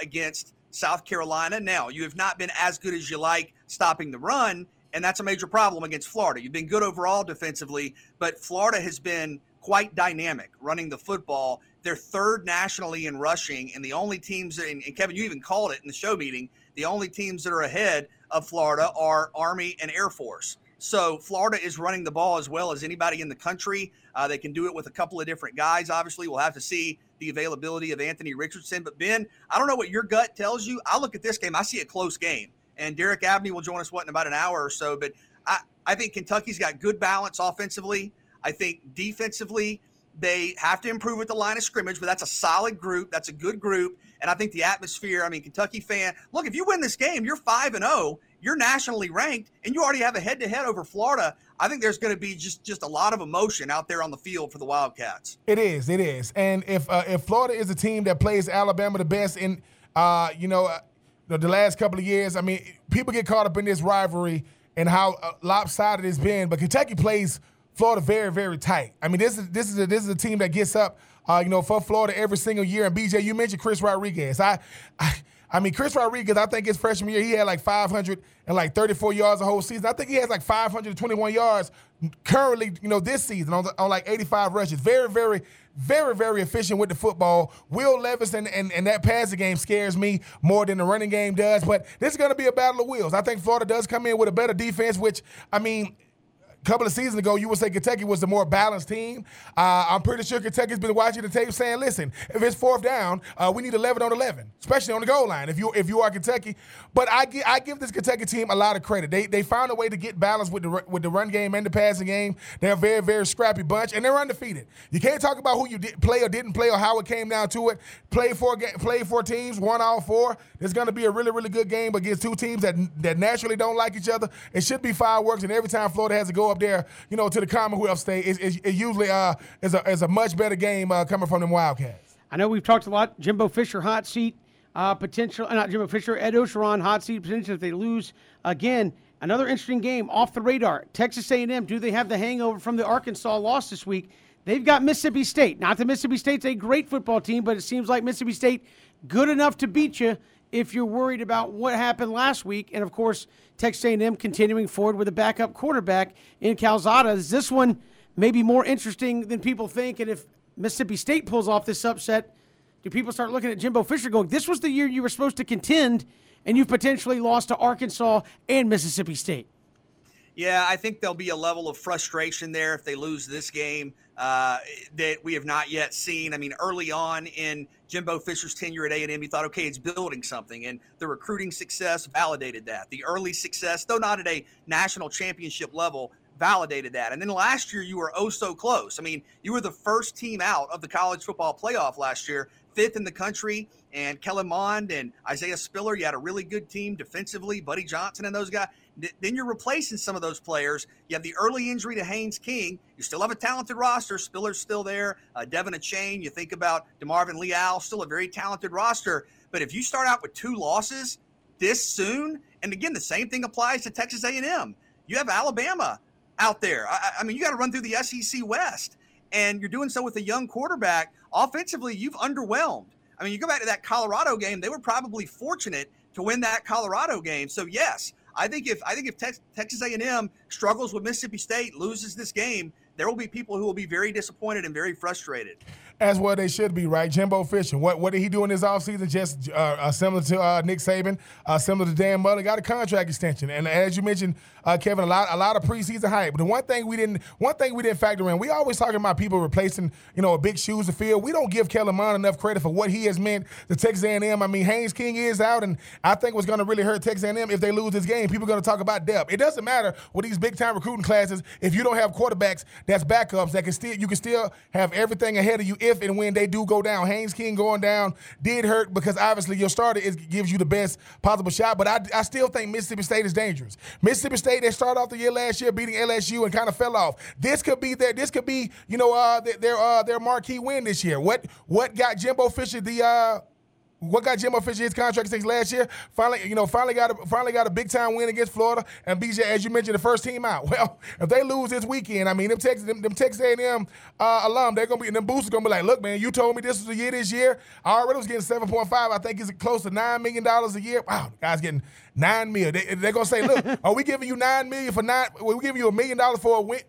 against South Carolina. Now, you have not been as good as you like stopping the run, and that's a major problem against Florida. You've been good overall defensively, but Florida has been quite dynamic running the football. They're third nationally in rushing, and the only teams, and Kevin, you even called it in the show meeting, the only teams that are ahead of Florida are Army and Air Force. So Florida is running the ball as well as anybody in the country. They can do it with a couple of different guys. Obviously, we'll have to see the availability of Anthony Richardson. But, Ben, I don't know what your gut tells you. I look at this game. I see a close game. And Derek Abney will join us, in about an hour or so. But I think Kentucky's got good balance offensively. I think defensively they have to improve with the line of scrimmage, but that's a solid group. That's a good group. And I think the atmosphere, Kentucky fan, look, if you win this game, you're 5-0. You're nationally ranked, and you already have a head-to-head over Florida. I think there's going to be just a lot of emotion out there on the field for the Wildcats. It is. And if Florida is a team that plays Alabama the best in, the last couple of years, people get caught up in this rivalry and how lopsided it's been. But Kentucky plays Florida very, very tight. This is a team that gets up, for Florida every single year. And BJ, you mentioned Chris Rodriguez. Chris Rodriguez, I think his freshman year, he had 534 yards the whole season. I think he has 521 yards currently, this season on 85 rushes. Very, very, very, very efficient with the football. Will Levis and that passing game scares me more than the running game does. But this is going to be a battle of wills. I think Florida does come in with a better defense, which, couple of seasons ago, you would say Kentucky was the more balanced team. I'm pretty sure Kentucky's been watching the tape saying, listen, if it's fourth down, we need 11 on 11, especially on the goal line if you are Kentucky. But I give this Kentucky team a lot of credit. They found a way to get balance with the run game and the passing game. They're a very, very scrappy bunch, and they're undefeated. You can't talk about who you did play or didn't play or how it came down to it. Play four teams, won all four. It's going to be a really, really good game against two teams that naturally don't like each other. It should be fireworks, and every time Florida has to go up there, to the Commonwealth State, it usually is a much better game coming from them Wildcats. I know we've talked a lot. Jimbo Fisher hot seat potential. Not Jimbo Fisher. Ed Ogeron hot seat potential if they lose again. Another interesting game off the radar. Texas A&M. Do they have the hangover from the Arkansas loss this week? They've got Mississippi State. Not that Mississippi State's a great football team, but it seems like Mississippi State good enough to beat you if you're worried about what happened last week. And, of course, Texas A&M continuing forward with a backup quarterback in Calzada. Is this one maybe more interesting than people think? And if Mississippi State pulls off this upset, do people start looking at Jimbo Fisher going, this was the year you were supposed to contend, and you potentially lost to Arkansas and Mississippi State? Yeah, I think there'll be a level of frustration there if they lose this game that we have not yet seen. Early on in Jimbo Fisher's tenure at A&M, you thought, okay, it's building something. And the recruiting success validated that. The early success, though not at a national championship level, validated that. And then last year, you were oh so close. You were the first team out of the college football playoff last year, fifth in the country, and Kellen Mond and Isaiah Spiller. You had a really good team defensively, Buddy Johnson and those guys. Then you're replacing some of those players. You have the early injury to Haynes King. You still have a talented roster. Spiller's still there. Devin Achane. You think about DeMarvin Leal, still a very talented roster. But if you start out with two losses this soon, and again, the same thing applies to Texas A&M. You have Alabama out there. You got to run through the SEC West, and you're doing so with a young quarterback. Offensively, you've underwhelmed. You go back to that Colorado game. They were probably fortunate to win that Colorado game. So, yes, I think if Texas A&M struggles with Mississippi State, loses this game, there will be people who will be very disappointed and very frustrated. As well they should be, right? Jimbo Fisher, what did he do in this offseason? Just similar to Nick Saban, similar to Dan Mullen, got a contract extension. And as you mentioned, Kevin, a lot of preseason hype. But the one thing we didn't factor in, we always talking about people replacing, big shoes to fill. We don't give Kellen Mond enough credit for what he has meant to Texas A&M. I mean, Haynes King is out, and I think what's going to really hurt Texas A&M if they lose this game. People are going to talk about depth. It doesn't matter with these big time recruiting classes if you don't have quarterbacks that's backups that can still have everything ahead of you. If and when they do go down, Haynes King going down did hurt because obviously your starter gives you the best possible shot. But I still think Mississippi State is dangerous. Mississippi State, they started off the year last year beating LSU and kind of fell off. This could be their marquee win this year. What got Jimbo Fisher his contract extension last year? Finally got a big time win against Florida and BJ, as you mentioned, the first team out. Well, if they lose this weekend, I mean, them Texas A&M alum, they're gonna be, and them boosters gonna be like, look, man, you told me this was the year. This year, I already was getting 7.5. I think it's close to $9 million a year. Wow, the guy's getting $9 million. They're gonna say, look, are we giving you $9 million for nine? Are we giving you $1 million for a win,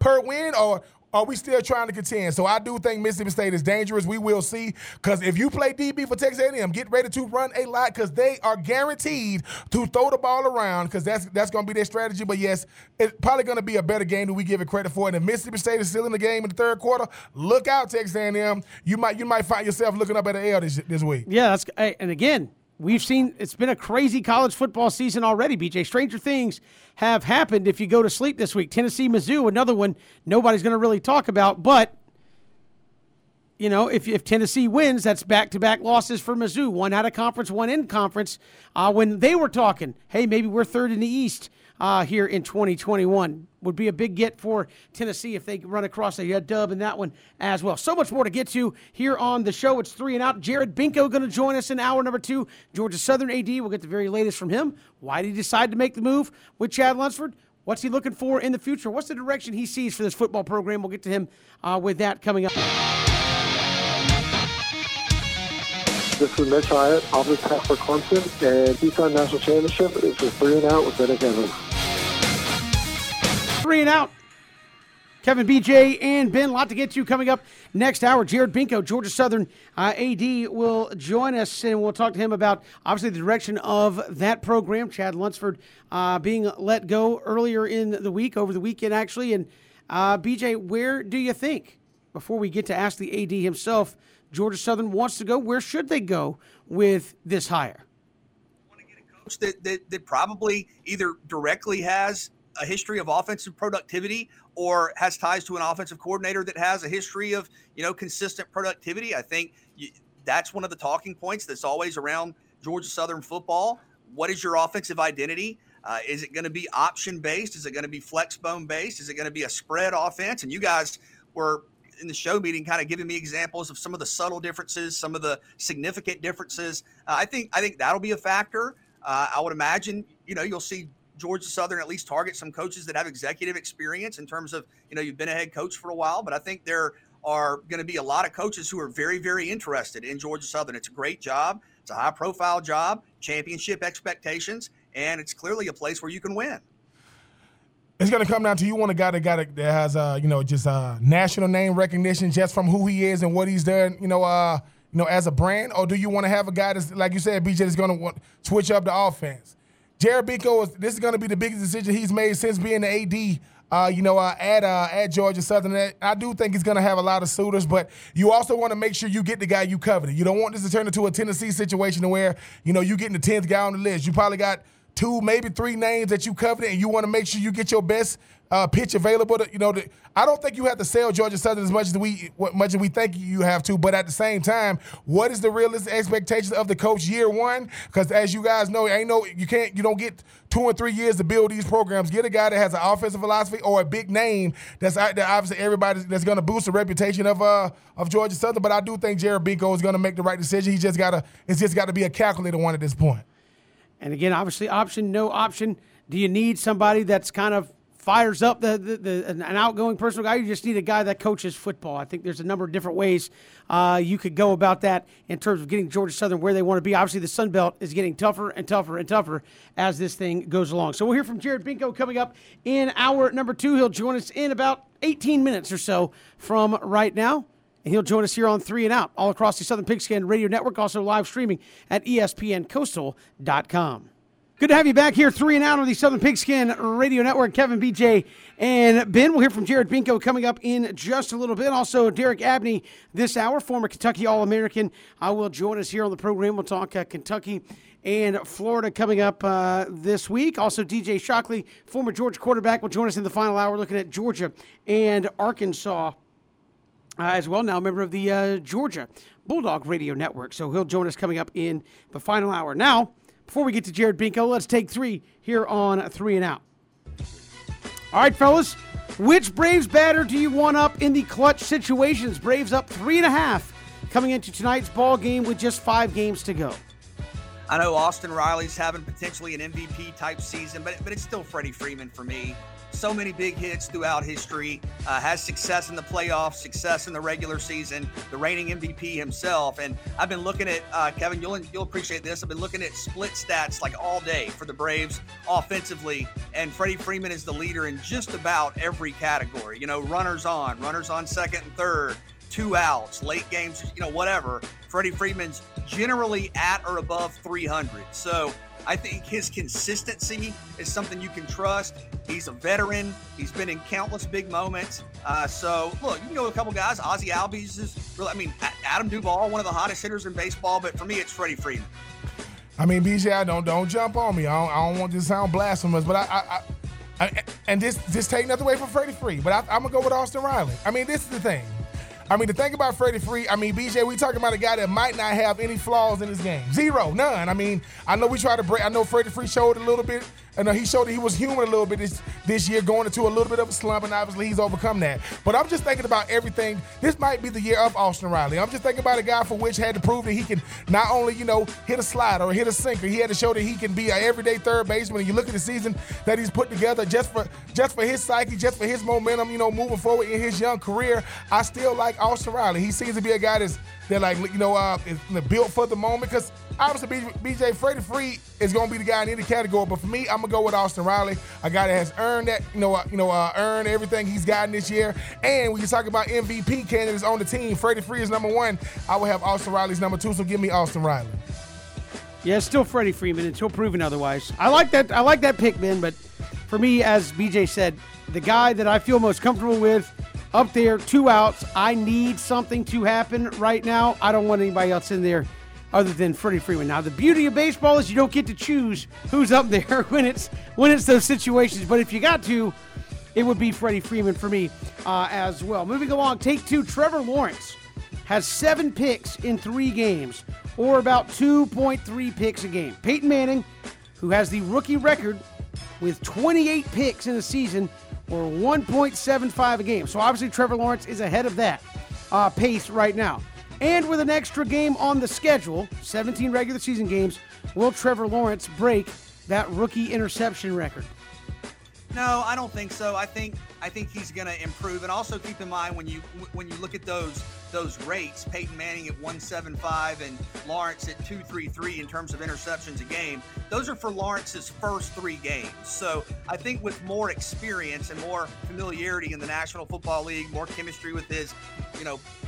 per win, or are we still trying to contend? So I do think Mississippi State is dangerous. We will see. Because if you play DB for Texas A&M, get ready to run a lot because they are guaranteed to throw the ball around because that's going to be their strategy. But, yes, it's probably going to be a better game than we give it credit for. And if Mississippi State is still in the game in the third quarter, look out, Texas A&M. You might find yourself looking up at an L this week. Yeah, and again, we've seen it's been a crazy college football season already, BJ. Stranger things have happened if you go to sleep this week. Tennessee, Mizzou, another one nobody's going to really talk about. But, if Tennessee wins, that's back-to-back losses for Mizzou. One out of conference, one in conference. When they were talking, hey, maybe we're third in the East here in 2021. Would be a big get for Tennessee if they run across a dub in that one as well. So much more to get to here on the show. It's 3 and Out. Jared Benko going to join us in hour number 2. Georgia Southern AD. We'll get the very latest from him. Why did he decide to make the move with Chad Lunsford? What's he looking for in the future? What's the direction he sees for this football program? We'll get to him with that coming up. This is Mitch Hyatt, offensive tackle for Clemson, and Tucson National Championship is for 3 and Out with Derrick Henry. 3 and Out. Kevin, BJ, and Ben, a lot to get to coming up next hour. Jared Benko, Georgia Southern AD, will join us, and we'll talk to him about, obviously, the direction of that program. Chad Lunsford being let go earlier in the week, over the weekend, actually. And, BJ, where do you think, before we get to ask the AD himself, Georgia Southern wants to go? Where should they go with this hire? I want to get a coach that probably either directly has a history of offensive productivity or has ties to an offensive coordinator that has a history of, consistent productivity. I think that's one of the talking points that's always around Georgia Southern football. What is your offensive identity? Is it going to be option-based? Is it going to be flex-bone-based? Is it going to be a spread offense? And you guys were in the show meeting kind of giving me examples of some of the subtle differences, some of the significant differences. I think that'll be a factor. I would imagine, you'll see Georgia Southern at least target some coaches that have executive experience in terms of, you've been a head coach for a while, but I think there are going to be a lot of coaches who are very, very interested in Georgia Southern. It's a great job. It's a high-profile job, championship expectations, and it's clearly a place where you can win. It's going to come down to you want a guy that has, national name recognition just from who he is and what he's done, as a brand, or do you want to have a guy that's, like you said, BJ, is going to want switch up the offense? Jared Benko, this is going to be the biggest decision he's made since being the AD, at Georgia Southern. I do think he's going to have a lot of suitors, but you also want to make sure you get the guy you coveted. You don't want this to turn into a Tennessee situation where, you're getting the 10th guy on the list. You probably got 2, maybe 3 names that you coveted, and you want to make sure you get your best pitch available. I don't think you have to sell Georgia Southern as much as we think you have to. But at the same time, what is the realistic expectations of the coach year one? Because as you guys know, you don't get 2 and 3 years to build these programs. Get a guy that has an offensive philosophy or a big name that obviously everybody that's going to boost the reputation of Georgia Southern. But I do think Jared Benko is going to make the right decision. It's just got to be a calculated one at this point. And again, obviously, option, no option. Do you need somebody that's kind of fires up an outgoing personal guy. You just need a guy that coaches football. I think there's a number of different ways you could go about that in terms of getting Georgia Southern where they want to be. Obviously, the Sun Belt is getting tougher and tougher and tougher as this thing goes along. So we'll hear from Jared Benko coming up in hour number 2. He'll join us in about 18 minutes or so from right now. And he'll join us here on 3 and Out, all across the Southern Pigskin Radio Network, also live streaming at ESPNCoastal.com. Good to have you back here, 3 and Out on the Southern Pigskin Radio Network. Kevin, BJ, and Ben. We'll hear from Jared Benko coming up in just a little bit. Also, Derek Abney this hour, former Kentucky All-American, will join us here on the program. We'll talk Kentucky and Florida coming up this week. Also, DJ Shockley, former Georgia quarterback, will join us in the final hour looking at Georgia and Arkansas as well, now a member of the Georgia Bulldog Radio Network. So he'll join us coming up in the final hour. Now, before we get to Jared Benko, let's take 3 here on 3 and Out. All right, fellas, which Braves batter do you want up in the clutch situations? Braves up 3.5 coming into tonight's ball game with just 5 games to go. I know Austin Riley's having potentially an MVP-type season, but it's still Freddie Freeman for me. So many big hits throughout history, has success in the playoffs, success in the regular season, the reigning MVP himself. And I've been looking at, Kevin, you'll appreciate this. I've been looking at split stats like all day for the Braves offensively. And Freddie Freeman is the leader in just about every category. You know, runners on second and third, 2 outs, late games, you know, whatever. Freddie Freeman's generally at or above 300. So I think his consistency is something you can trust. He's a veteran. He's been in countless big moments. So, look, you know a couple guys. Ozzie Albies is really, Adam Duvall, one of the hottest hitters in baseball. But for me, it's Freddie Freeman. I mean, BJ, don't jump on me. I don't want this to sound blasphemous, but I take nothing away from Freddie Freeman. But I'm going to go with Austin Riley. I mean, this is the thing. I mean, the thing about Freddie Freeman, I mean, BJ, we talking about a guy that might not have any flaws in his game. 0, none. I mean, I know Freddie Freeman showed a little bit. And he showed that he was human a little bit this year, going into a little bit of a slump, and obviously he's overcome that. But I'm just thinking about everything. This might be the year of Austin Riley. I'm just thinking about a guy for which had to prove that he can not only, hit a slider or hit a sinker. He had to show that he can be an everyday third baseman. And you look at the season that he's put together just for his psyche, just for his momentum, moving forward in his young career. I still like Austin Riley. He seems to be a guy that's built for the moment, because obviously BJ, Freddie Freeman is going to be the guy in any category. But for me, I'm going to go with Austin Riley, a guy that has earned that, earned everything he's gotten this year. And when you talk about MVP candidates on the team, Freddie Freeman is number 1. I would have Austin Riley's number 2, so give me Austin Riley. Yeah, it's still Freddie Freeman until proven otherwise. I like that pick, Ben, but for me, as BJ said, the guy that I feel most comfortable with, up there, 2 outs, I need something to happen right now. I don't want anybody else in there other than Freddie Freeman. Now, the beauty of baseball is you don't get to choose who's up there when it's those situations. But if you got to, it would be Freddie Freeman for me as well. Moving along, take 2, Trevor Lawrence has 7 picks in 3 games, or about 2.3 picks a game. Peyton Manning, who has the rookie record with 28 picks in a season, or 1.75 a game. So obviously Trevor Lawrence is ahead of that pace right now. And with an extra game on the schedule, 17 regular season games, will Trevor Lawrence break that rookie interception record? No, I don't think so. I think he's going to improve. And also keep in mind when you look at those rates, Peyton Manning at 175 and Lawrence at 233 in terms of interceptions a game, those are for Lawrence's first 3 games. So I think with more experience and more familiarity in the National Football League, more chemistry with his,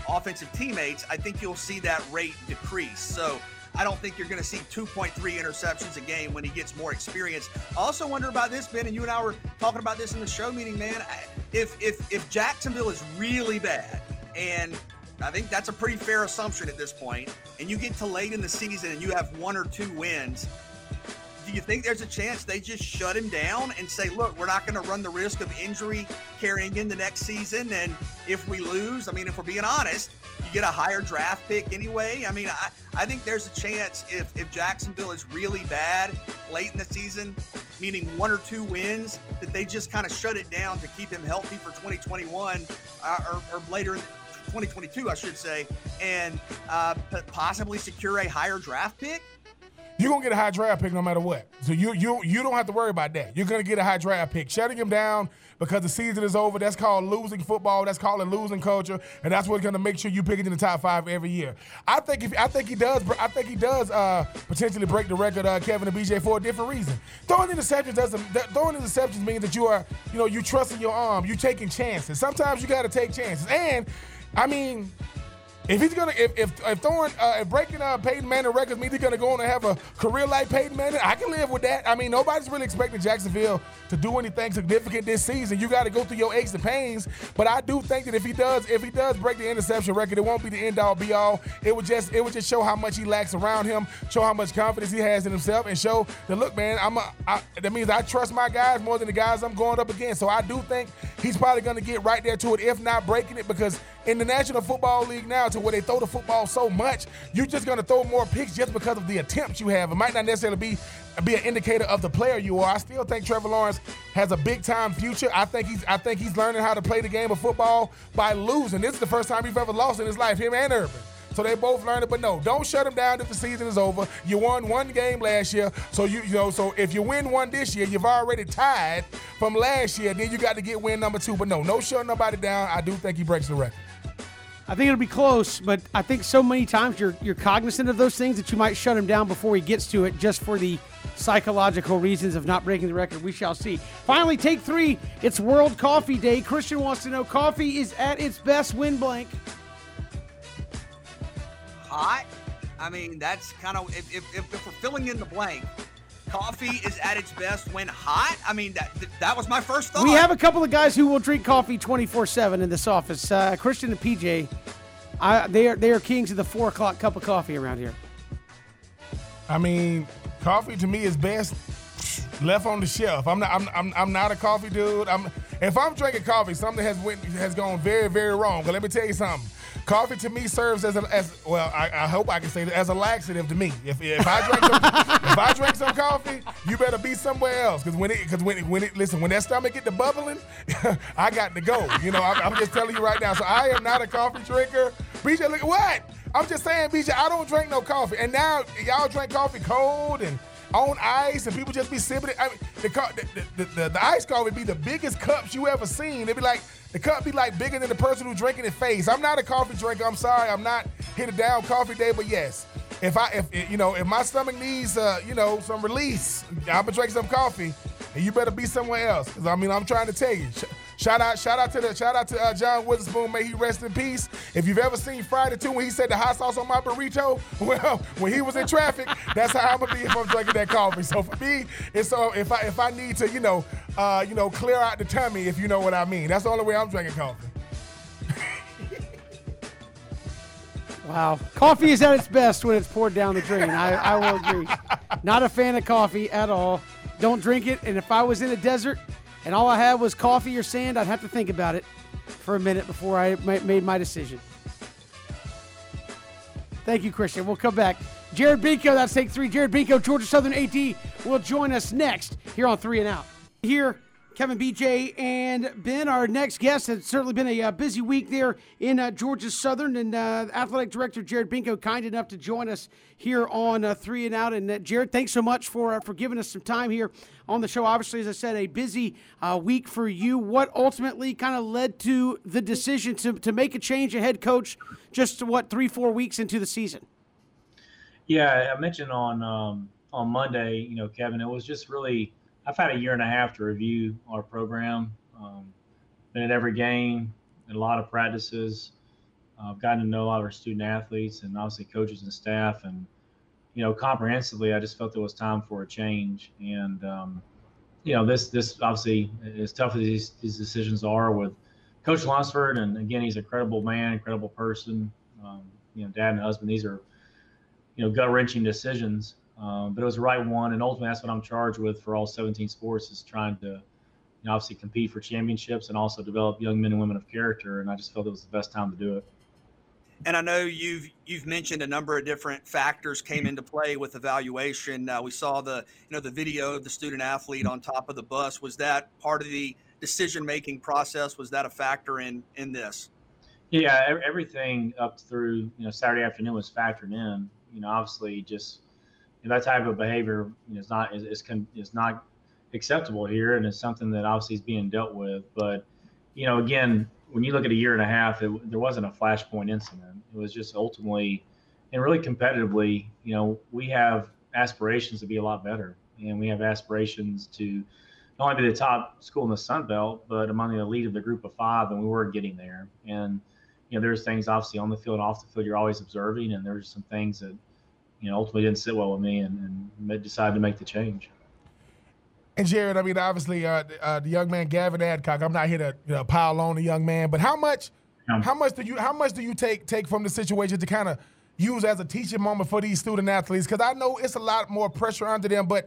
offensive teammates, I think you'll see that rate decrease. So I don't think you're going to see 2.3 interceptions a game when he gets more experience. I also wonder about this, Ben, and you and I were talking about this in the show meeting, man. If Jacksonville is really bad, and I think that's a pretty fair assumption at this point, and you get to late in the season and you have 1 or 2 wins, do you think there's a chance they just shut him down and say, look, we're not going to run the risk of injury carrying in the next season? And if we lose, if we're being honest, you get a higher draft pick anyway. I think there's a chance if Jacksonville is really bad late in the season, meaning 1 or 2 wins, that they just kind of shut it down to keep him healthy for 2021 or later in 2022, I should say, and possibly secure a higher draft pick. You're going to get a high draft pick no matter what. So you don't have to worry about that. You're going to get a high draft pick. Shutting him down because the season is over, that's called losing football. That's called a losing culture, and that's what's going to make sure you pick it in the top five every year. I think he does potentially break the record, Kevin and BJ, for a different reason. Throwing interceptions means that you trusting your arm. You're taking chances. Sometimes you got to take chances. And, I mean, If breaking Peyton Manning records means he's gonna go on and have a career like Peyton Manning, I can live with that. I mean, nobody's really expecting Jacksonville to do anything significant this season. You got to go through your aches and pains, but I do think that if he does break the interception record, it won't be the end all be all. It would just show how much he lacks around him, show how much confidence he has in himself, and show that look, man, that means I trust my guys more than the guys I'm going up against. So I do think he's probably gonna get right there to it, if not breaking it, because in the National Football League now, to where they throw the football so much, you're just going to throw more picks just because of the attempts you have. It might not necessarily be an indicator of the player you are. I still think Trevor Lawrence has a big-time future. I think he's learning how to play the game of football by losing. This is the first time he's ever lost in his life, him and Urban. So they both learned it, but no, don't shut them down if the season is over. You won one game last year, so so if you win one this year, you've already tied from last year. Then you got to get win number two. But no shutting nobody down. I do think he breaks the record. I think it'll be close, but I think so many times you're cognizant of those things that you might shut him down before he gets to it, just for the psychological reasons of not breaking the record. We shall see. Finally, take three. It's World Coffee Day. Christian wants to know, coffee is at its best when blank. Hot? I mean, that's kind of, if we're filling in the blank, coffee is at its best when hot? I mean, that was my first thought. We have a couple of guys who will drink coffee 24/7 in this office. Christian and PJ, they are kings of the 4 o'clock cup of coffee around here. I mean, coffee to me is best left on the shelf. I'm not a coffee dude. If I'm drinking coffee, something has gone very, very wrong. But let me tell you something. Coffee to me serves as hope I can say that, as a laxative to me. If I drink some coffee, you better be somewhere else. Because when that stomach get to bubbling, I got to go. I'm just telling you right now. So I am not a coffee drinker. BJ, look, what? I'm just saying, BJ, I don't drink no coffee. And now y'all drink coffee cold and on ice, and people just be sipping it. I mean, the ice coffee be the biggest cups you ever seen. It'd be like, the cup be like bigger than the person who's drinking it face. I'm not a coffee drinker. I'm sorry. I'm not hit a down coffee day, but yes. If my stomach needs, some release, I'm gonna drink some coffee, and you better be somewhere else. 'Cause I mean, I'm trying to tell you. Shout out to John Witherspoon. May he rest in peace. If you've ever seen Friday 2 when he said the hot sauce on my burrito, well, when he was in traffic, that's how I'm gonna be if I'm drinking that coffee. So for me, it's if I need to, clear out the tummy, if you know what I mean. That's the only way I'm drinking coffee. Wow, coffee is at its best when it's poured down the drain. I will agree. Not a fan of coffee at all. Don't drink it. And if I was in a desert and all I had was coffee or sand, I'd have to think about it for a minute before I made my decision. Thank you, Christian. We'll come back. Jared Benko, that's take three. Jared Benko, Georgia Southern AD, will join us next here on 3 and Out. Here, Kevin, BJ, and Ben, our next guest. It's certainly been a busy week there in Georgia Southern, and Athletic Director Jared Benko kind enough to join us here on 3 and Out. And Jared, thanks so much for giving us some time here on the show. Obviously, as I said, a busy week for you. What ultimately kind of led to the decision to make a change, a head coach, just what 3-4 weeks into the season? Yeah, I mentioned on Monday, Kevin, it was just really, I've had a year and a half to review our program. Been at every game, in a lot of practices. I've gotten to know a lot of our student athletes and obviously coaches and staff. And, comprehensively, I just felt it was time for a change. And, this obviously, as tough as these decisions are with Coach Lunsford, and again, he's a credible man, incredible person. Dad and husband, these are, gut-wrenching decisions. But it was the right one, and ultimately that's what I'm charged with for all 17 sports, is trying to obviously compete for championships and also develop young men and women of character, and I just felt it was the best time to do it. And I know you've mentioned a number of different factors came into play with evaluation. We saw the video of the student athlete on top of the bus. Was that part of the decision-making process? Was that a factor in this? Yeah, everything up through Saturday afternoon was factored in. Obviously just And that type of behavior is not acceptable here, and it's something that obviously is being dealt with. But, you know, again, when you look at a year and a half, there wasn't a flashpoint incident. It was just ultimately, and really competitively, you know, we have aspirations to be a lot better, and we have aspirations to not only be the top school in the Sun Belt, but among the elite of the group of five, and we were getting there. And, you know, there's things obviously on the field and off the field you're always observing, and there's some things that, you know, ultimately didn't sit well with me and decided to make the change. And Jared, I mean, obviously the young man Gavin Adcock, I'm not here to pile on the young man, but how much do you take from the situation to kind of use as a teaching moment for these student athletes? Because I know it's a lot more pressure under them, but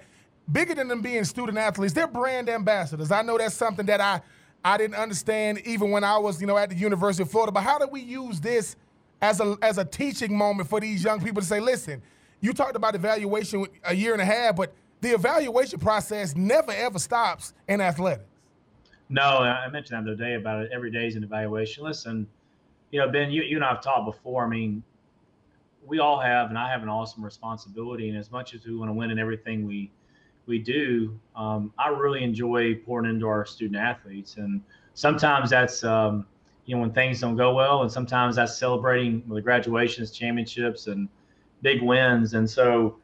bigger than them being student athletes, they're brand ambassadors. I know that's something that I didn't understand even when I was, at the University of Florida. But how do we use this as a teaching moment for these young people to say, listen, you talked about evaluation a year and a half, but the evaluation process never, ever stops in athletics. No, I mentioned that the other day about it. Every day is an evaluation. Listen, Ben, you and I have talked before. I mean, we all have, and I have an awesome responsibility. And as much as we want to win in everything we do, I really enjoy pouring into our student athletes. And sometimes that's, when things don't go well, and sometimes that's celebrating the graduations, championships, and big wins. And so,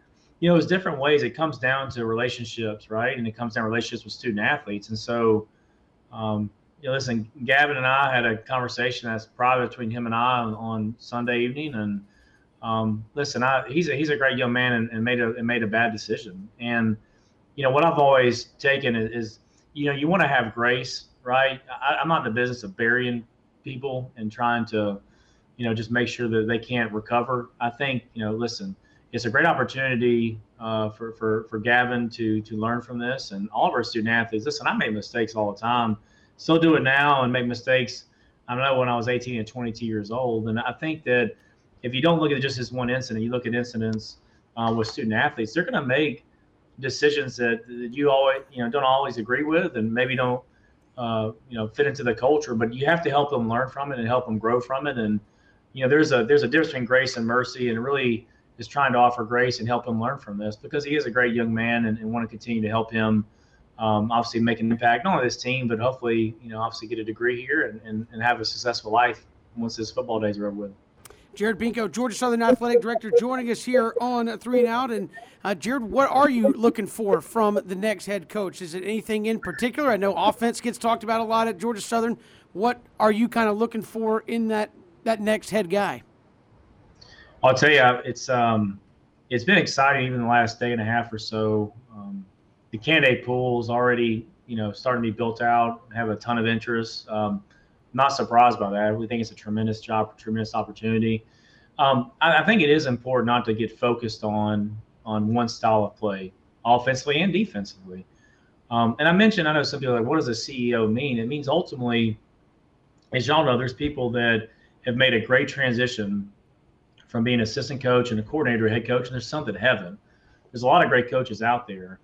it's different ways. It comes down to relationships, right? And it comes down to relationships with student athletes. And so, listen, Gavin and I had a conversation that's private between him and I on Sunday evening. And listen, he's a great young man and made a bad decision. And what I've always taken is you want to have grace, right? I'm not in the business of burying people and trying to, just make sure that they can't recover. I think, listen. It's a great opportunity for Gavin to learn from this, and all of our student athletes. Listen, I made mistakes all the time, still do it now, and make mistakes. I know when I was 18 and 22 years old, and I think that if you don't look at just this one incident, you look at incidents with student athletes, they're going to make decisions that you always don't always agree with, and maybe don't fit into the culture. But you have to help them learn from it and help them grow from it. And there's a difference between grace and mercy, and really is trying to offer grace and help him learn from this, because he is a great young man and want to continue to help him obviously make an impact, not only this team, but hopefully, obviously get a degree here and have a successful life once his football days are over with. Jared Benko, Georgia Southern Athletic Director, joining us here on 3 and Out. And Jared, what are you looking for from the next head coach? Is it anything in particular? I know offense gets talked about a lot at Georgia Southern. What are you kind of looking for in that next head guy? I'll tell you, it's been exciting even the last day and a half or so. The candidate pool is already, starting to be built out, have a ton of interest. Not surprised by that. We think it's a tremendous job, tremendous opportunity. I think it is important not to get focused on one style of play, offensively and defensively. And I know some people are like, what does a CEO mean? It means ultimately, as y'all know, there's people that have made a great transition from being an assistant coach and a coordinator, a head coach, and there's some that haven't. There's a lot of great coaches out there.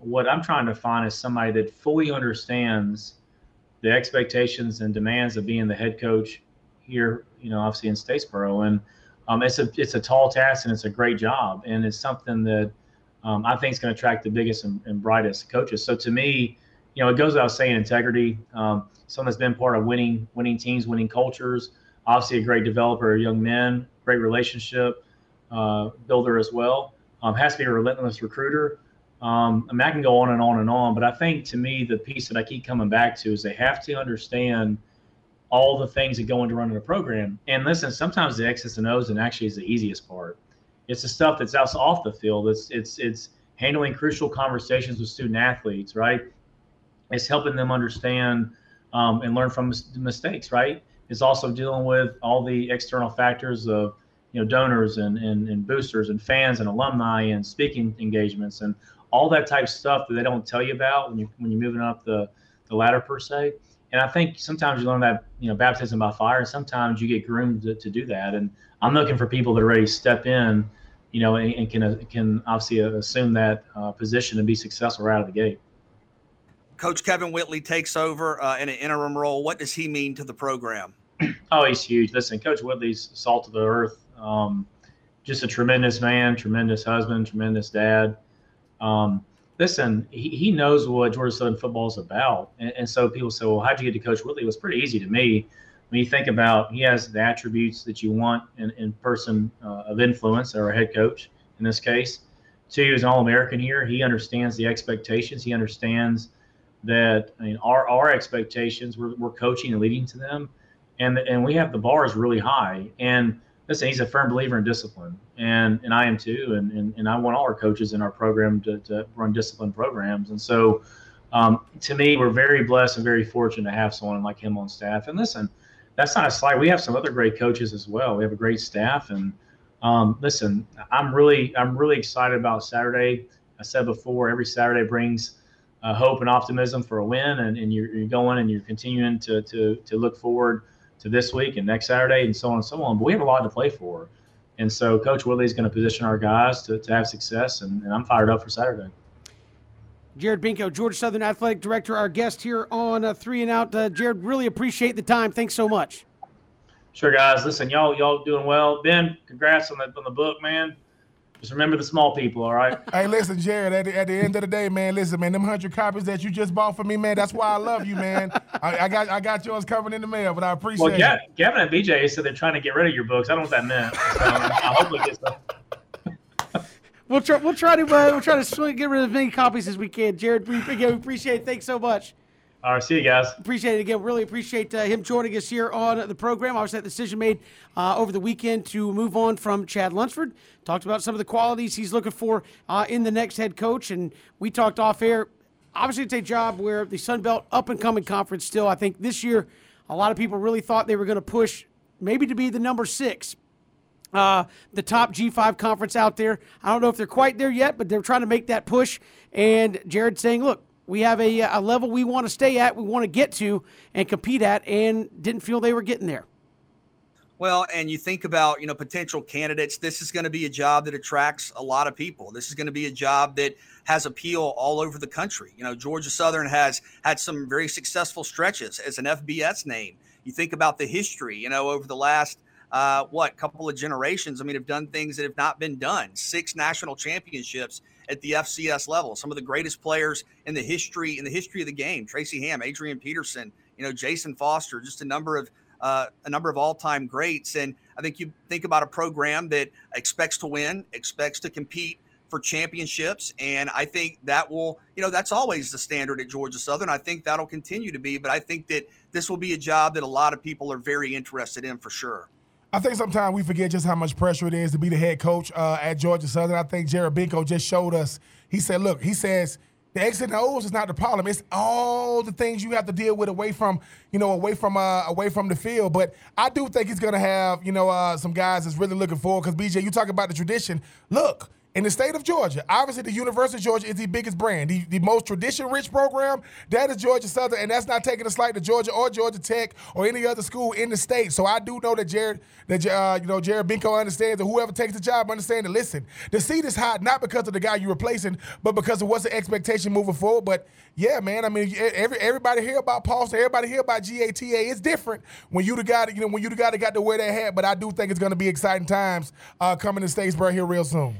What I'm trying to find is somebody that fully understands the expectations and demands of being the head coach here, obviously in Statesboro. And it's a tall task, and it's a great job. And it's something that I think is going to attract the biggest and brightest coaches. So to me, it goes without saying, integrity, someone that's been part of winning teams, winning cultures, obviously a great developer of young men, great relationship builder as well. Has to be a relentless recruiter. I can go on and on and on, but I think to me the piece that I keep coming back to is they have to understand all the things that go into running a program. And listen, sometimes the X's and O's and actually is the easiest part. It's the stuff that's out off the field. It's handling crucial conversations with student athletes, right? It's helping them understand and learn from mistakes, right? It's also dealing with all the external factors of, donors and boosters and fans and alumni and speaking engagements and all that type of stuff that they don't tell you about when you're moving up the ladder per se. And I think sometimes you learn that, baptism by fire, and sometimes you get groomed to do that. And I'm looking for people that already step in, and can obviously assume that position and be successful right out of the gate. Coach Kevin Whitley takes over in an interim role. What does he mean to the program? Oh, he's huge. Listen, Coach Whitley's salt of the earth. just a tremendous man, tremendous husband, tremendous dad. Listen, he knows what Georgia Southern football is about. And so people say, well, how'd you get to Coach Whitley? It was pretty easy to me. When you think about, he has the attributes that you want in person of influence, or a head coach in this case. Two, he was an All-American here. He understands the expectations. He understands that, I mean, our expectations, we're coaching and leading to them. And we have the bars really high. And listen, he's a firm believer in discipline, and I am too. And I want all our coaches in our program to run disciplined programs. And so to me, we're very blessed and very fortunate to have someone like him on staff. And listen, that's not a slight. We have some other great coaches as well. We have a great staff. And listen, I'm really excited about Saturday. I said before, every Saturday brings hope and optimism for a win, and you're going and you're continuing to look forward to this week and next Saturday and so on and so on. But we have a lot to play for. And so Coach Whitley is going to position our guys to have success, and I'm fired up for Saturday. Jared Benko, Georgia Southern Athletic Director, our guest here on 3 and Out. Jared, really appreciate the time. Thanks so much. Sure, guys. Listen, y'all doing well. Ben, congrats on the book, man. Just remember the small people, all right? Hey, listen, Jared, at the end of the day, man, listen, man, them 100 copies that you just bought for me, man, that's why I love you, man. I got yours coming in the mail, but I appreciate it. Well, Gavin and BJ said they're trying to get rid of your books. I don't know what that meant. So I hope it gets done. We'll try to get rid of as many copies as we can. Jared, we appreciate it. Thanks so much. All right, see you guys. Appreciate it again. Really appreciate him joining us here on the program. Obviously, that decision made over the weekend to move on from Chad Lunsford. Talked about some of the qualities he's looking for in the next head coach, and we talked off air. Obviously, it's a job where the Sun Belt up-and-coming conference still. I think this year a lot of people really thought they were going to push maybe to be the number 6, the top G5 conference out there. I don't know if they're quite there yet, but they're trying to make that push, and Jared saying, look, we have a level we want to stay at, we want to get to and compete at, and didn't feel they were getting there. Well, and you think about, potential candidates. This is going to be a job that attracts a lot of people. This is going to be a job that has appeal all over the country. Georgia Southern has had some very successful stretches as an FBS name. You think about the history, over the last couple of generations, have done things that have not been done. 6 national championships at the FCS level. Some of the greatest players in the history of the game: Tracy Ham, Adrian Peterson, Jason Foster, just a number of all-time greats. And I think you think about a program that expects to win, expects to compete for championships. And I think that will, that's always the standard at Georgia Southern. I think that'll continue to be, but I think that this will be a job that a lot of people are very interested in for sure. I think sometimes we forget just how much pressure it is to be the head coach at Georgia Southern. I think Jared Benko just showed us. He said, look, he says the X's and O's is not the problem. It's all the things you have to deal with away from the field. But I do think he's going to have, some guys that's really looking forward, because, BJ, you talk about the tradition. Look, in the state of Georgia, obviously the University of Georgia is the biggest brand, the most tradition-rich program. That is Georgia Southern, and that's not taking a slight to Georgia or Georgia Tech or any other school in the state. So I do know that Jared Benko understands, that whoever takes the job understands that, listen, the seat is hot not because of the guy you're replacing, but because of what's the expectation moving forward. But, yeah, man, everybody hear about Paulson, everybody hear about GATA. It's different when you the guy that, got to wear that hat. But I do think it's going to be exciting times coming to Statesboro here real soon.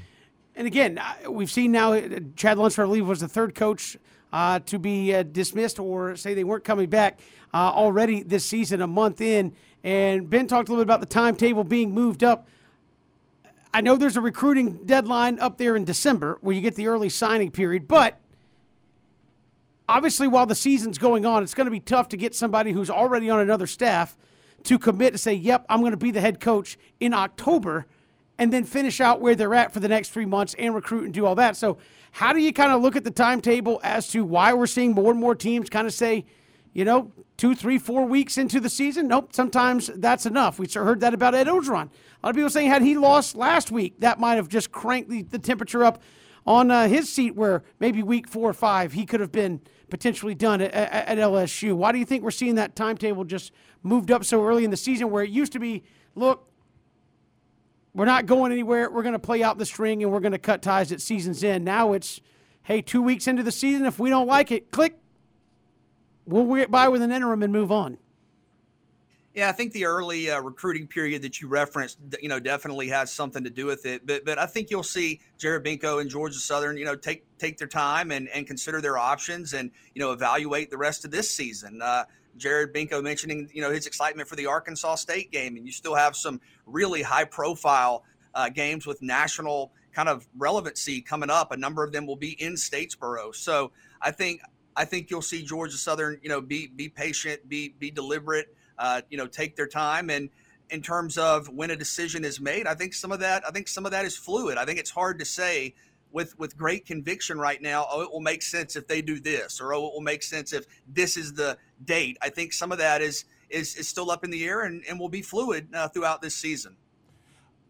And again, we've seen now Chad Lunsford, I believe, was the third coach to be dismissed or say they weren't coming back already this season, a month in. And Ben talked a little bit about the timetable being moved up. I know there's a recruiting deadline up there in December where you get the early signing period, but obviously while the season's going on, it's going to be tough to get somebody who's already on another staff to commit to say, yep, I'm going to be the head coach in October, and then finish out where they're at for the next 3 months and recruit and do all that. So how do you kind of look at the timetable as to why we're seeing more and more teams kind of say, 2, 3, 4 weeks into the season? Nope, sometimes that's enough. We heard that about Ed Orgeron. A lot of people saying had he lost last week, that might have just cranked the temperature up on his seat, where maybe week 4 or 5 he could have been potentially done at LSU. Why do you think we're seeing that timetable just moved up so early in the season, where it used to be, look, we're not going anywhere, we're going to play out the string, and we're going to cut ties at season's end? Now it's, hey, 2 weeks into the season, if we don't like it, click, we'll get by with an interim and move on. Yeah, I think the early recruiting period that you referenced, you know, definitely has something to do with it. But I think you'll see Jared Benko and Georgia Southern, you know, take their time and consider their options and, you know, evaluate the rest of this season. Jared Benko mentioning, you know, his excitement for the Arkansas State game, and you still have some really high-profile games with national kind of relevancy coming up. A number of them will be in Statesboro. So I think you'll see Georgia Southern, you know, be patient, be deliberate, you know, take their time. And in terms of when a decision is made, I think some of that is fluid. I think it's hard to say with great conviction right now, oh, it will make sense if they do this, or oh, it will make sense if this is the date. I think some of that is still up in the air and will be fluid throughout this season.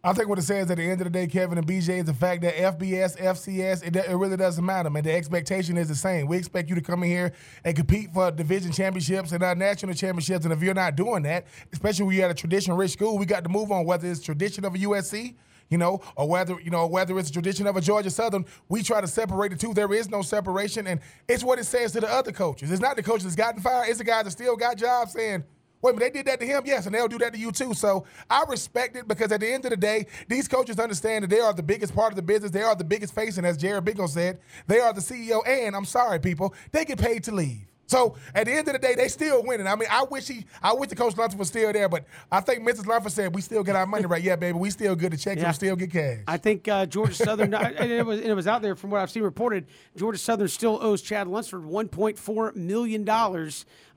I think what it says at the end of the day, Kevin and BJ, is the fact that FBS, FCS, it really doesn't matter, man. The expectation is the same. We expect you to come in here and compete for division championships and our national championships. And if you're not doing that, especially when you're at a tradition-rich school, we got to move on, whether it's tradition of a USC, you know, or whether it's a tradition of a Georgia Southern. We try to separate the two. There is no separation. And it's what it says to the other coaches. It's not the coaches that's gotten fired. It's the guys that still got jobs saying, wait, but they did that to him, yes, and they'll do that to you too. So I respect it, because at the end of the day, these coaches understand that they are the biggest part of the business. They are the biggest face, and as Jared Benko said, they are the CEO. And I'm sorry, people, they get paid to leave. So at the end of the day, they still winning. I mean, I wish the Coach Lunsford was still there, but I think Mrs. Lunsford said, we still get our money right. Yeah, baby, we still get the checks. Yeah. We still get cash. I think Georgia Southern, and it was out there from what I've seen reported, Georgia Southern still owes Chad Lunsford $1.4 million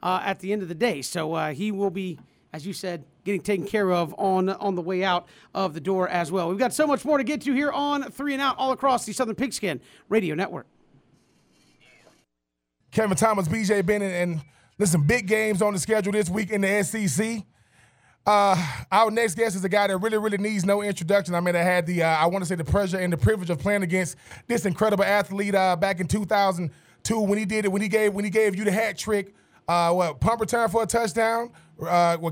at the end of the day. So he will be, as you said, getting taken care of on the way out of the door as well. We've got so much more to get to here on 3 and Out, all across the Southern Pigskin Radio Network. Kevin Thomas, B.J. Bennett, and listen, big games on the schedule this week in the SEC. Our next guest is a guy that really, really needs no introduction. I mean, I had the pressure and the privilege of playing against this incredible athlete back in 2002 when he gave you the hat trick. Punt return for a touchdown,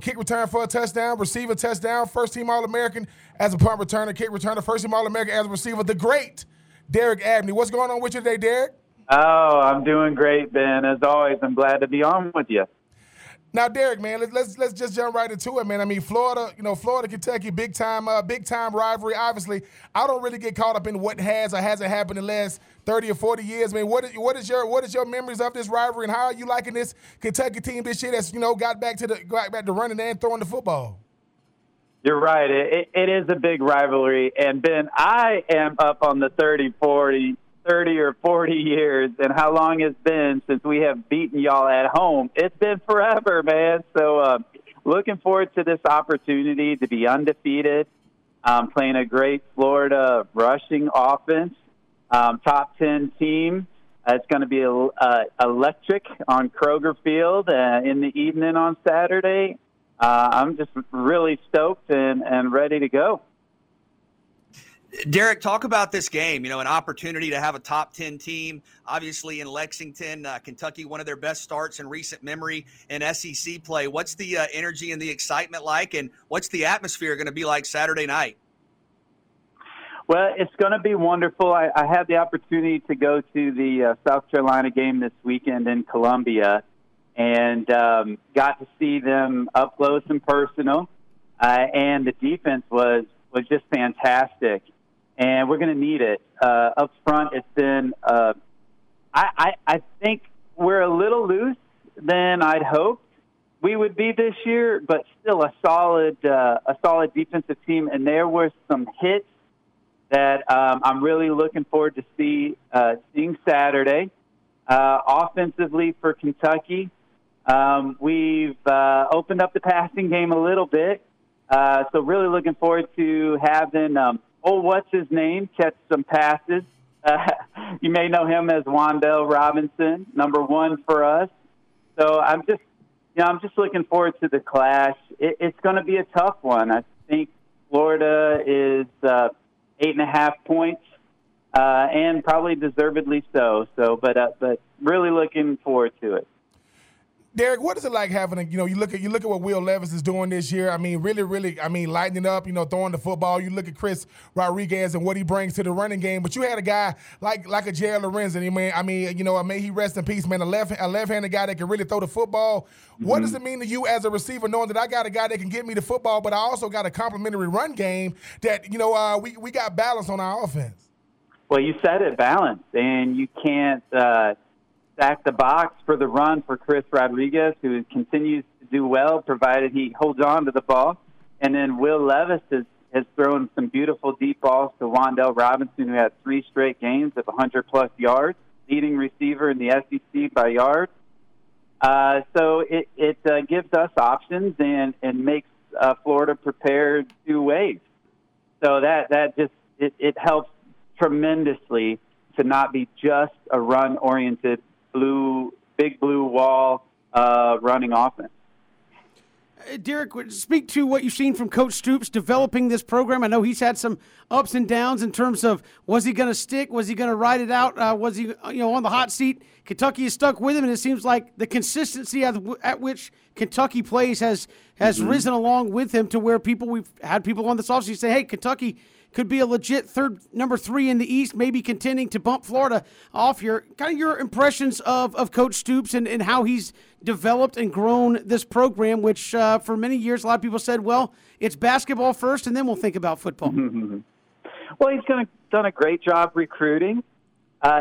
kick return for a touchdown, receiver touchdown, first-team All-American as a punt returner, kick returner, first-team All-American as a receiver, the great Derek Abney. What's going on with you today, Derek? Oh, I'm doing great, Ben. As always, I'm glad to be on with you. Now, Derek, man, let's just jump right into it, man. I mean, Florida, Kentucky, big time rivalry. Obviously, I don't really get caught up in what has or hasn't happened in the last 30 or 40 years. I mean, what is your memories of this rivalry, and how are you liking this Kentucky team this year that's, you know, got back to running and throwing the football? You're right. It is a big rivalry, and Ben, I am up on the 30 or 40 years, and how long it's been since we have beaten y'all at home. It's been forever, man. So looking forward to this opportunity to be undefeated, playing a great Florida rushing offense, top 10 team. It's going to be electric on Kroger Field in the evening on Saturday. I'm just really stoked and ready to go. Derek, talk about this game, you know, an opportunity to have a top 10 team, obviously in Lexington, Kentucky, one of their best starts in recent memory in SEC play. What's the energy and the excitement like, and what's the atmosphere going to be like Saturday night? Well, it's going to be wonderful. I had the opportunity to go to the South Carolina game this weekend in Columbia, and got to see them up close and personal, and the defense was just fantastic. And we're going to need it. Up front, it's been I think we're a little loose than I'd hoped we would be this year, but still a solid defensive team. And there were some hits that I'm really looking forward to seeing Saturday. Offensively for Kentucky, we've opened up the passing game a little bit. So really looking forward to having what's-his-name catch some passes. You may know him as Wandell Robinson, number one for us. So I'm just looking forward to the clash. It's going to be a tough one. I think Florida is 8.5 points, and probably deservedly so. So, but really looking forward to it. Derek, what is it like having a, you look at what Will Levis is doing this year. I mean, really, lighting it up, throwing the football. You look at Chris Rodriguez and what he brings to the running game. But you had a guy like a Jared Lorenz, and may he rest in peace, man, a left-handed guy that can really throw the football. Mm-hmm. What does it mean to you as a receiver, knowing that I got a guy that can get me the football, but I also got a complimentary run game that, we got balance on our offense? Well, you said it, balance, and you can't stack the box for the run for Chris Rodriguez, who continues to do well, provided he holds on to the ball. And then Will Levis has thrown some beautiful deep balls to Wan'Dale Robinson, who had 3 straight games of 100-plus yards, leading receiver in the SEC by yards. So it gives us options and makes Florida prepare 2 ways. So that just helps tremendously to not be just a run-oriented big blue wall running offense. Derek, speak to what you've seen from Coach Stoops developing this program. I know he's had some ups and downs in terms of, was he going to stick? Was he going to ride it out? Was he on the hot seat? Kentucky is stuck with him, and it seems like the consistency at which Kentucky plays has mm-hmm. risen along with him to where we've had people on this offseason say, hey, Kentucky could be a legit number 3 in the East, maybe contending to bump Florida off here. Kind of your impressions of Coach Stoops and how he's developed and grown this program, which for many years a lot of people said, well, it's basketball first and then we'll think about football. Mm-hmm. Well, he's done a great job recruiting.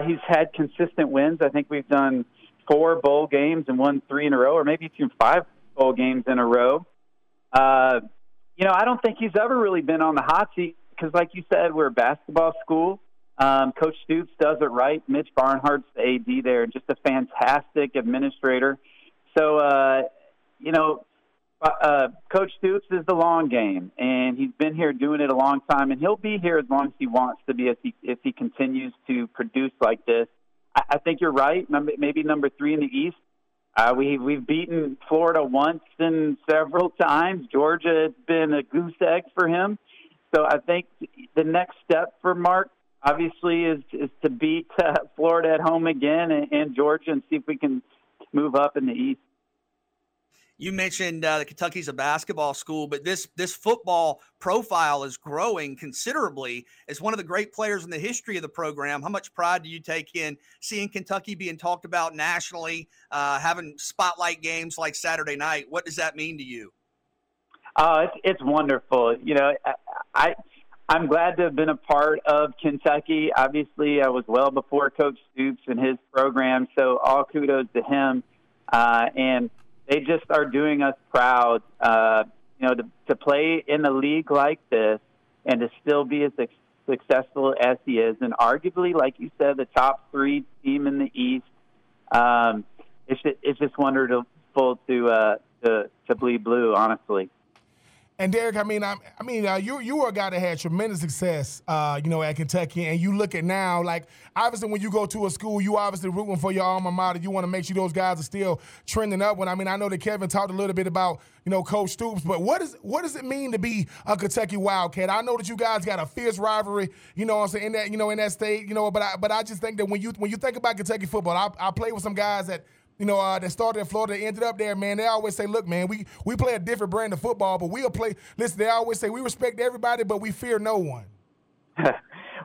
He's had consistent wins. I think we've done 4 bowl games and won 3 in a row, or maybe even 5 bowl games in a row. I don't think he's ever really been on the hot seat, because like you said, we're a basketball school. Coach Stoops does it right. Mitch Barnhart's the AD there, just a fantastic administrator. So, Coach Stoops is the long game, and he's been here doing it a long time, and he'll be here as long as he wants to be if he continues to produce like this. I think you're right, maybe number 3 in the East. We've beaten Florida once and several times. Georgia has been a goose egg for him. So I think the next step for Mark, obviously, is to beat Florida at home again and Georgia, and see if we can move up in the East. You mentioned that Kentucky's a basketball school, but this football profile is growing considerably. As one of the great players in the history of the program, how much pride do you take in seeing Kentucky being talked about nationally, having spotlight games like Saturday night? What does that mean to you? Oh, it's wonderful. I'm glad to have been a part of Kentucky. Obviously, I was well before Coach Stoops and his program, so all kudos to him. And they just are doing us proud, to play in a league like this and to still be as successful as he is. And arguably, like you said, the top 3 team in the East. It's just wonderful to bleed blue, honestly. And Derek, you were a guy that had tremendous success, at Kentucky, and you look at now, obviously when you go to a school, you obviously rooting for your alma mater. You want to make sure those guys are still trending up. I know that Kevin talked a little bit about, Coach Stoops, but what does it mean to be a Kentucky Wildcat? I know that you guys got a fierce rivalry, in that state, but I just think that when you think about Kentucky football, I played with some guys that, that started in Florida, ended up there, man. They always say, look, man, we play a different brand of football, but we'll play. Listen, they always say we respect everybody, but we fear no one.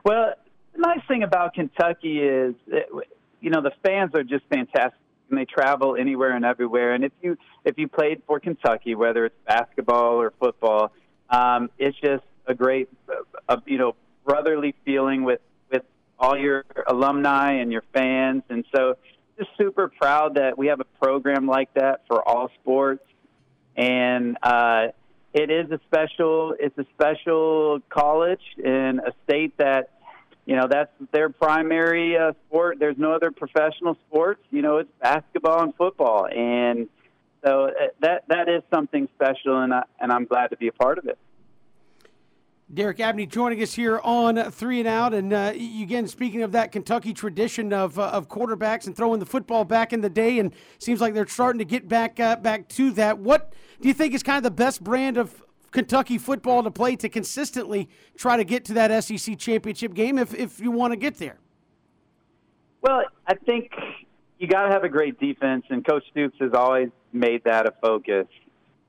Well, the nice thing about Kentucky is, the fans are just fantastic, and they travel anywhere and everywhere. And if you played for Kentucky, whether it's basketball or football, it's just a great, brotherly feeling with all your alumni and your fans. And so, just super proud that we have a program like that for all sports, and it's a special college in a state that, that's their primary sport. There's no other professional sports. It's basketball and football, and so that is something special, and I'm glad to be a part of it. Derek Abney joining us here on 3 and Out, and again, speaking of that Kentucky tradition of quarterbacks and throwing the football back in the day, and seems like they're starting to get back to that. What do you think is kind of the best brand of Kentucky football to play to consistently try to get to that SEC championship game if you want to get there? Well, I think you got to have a great defense, and Coach Stoops has always made that a focus.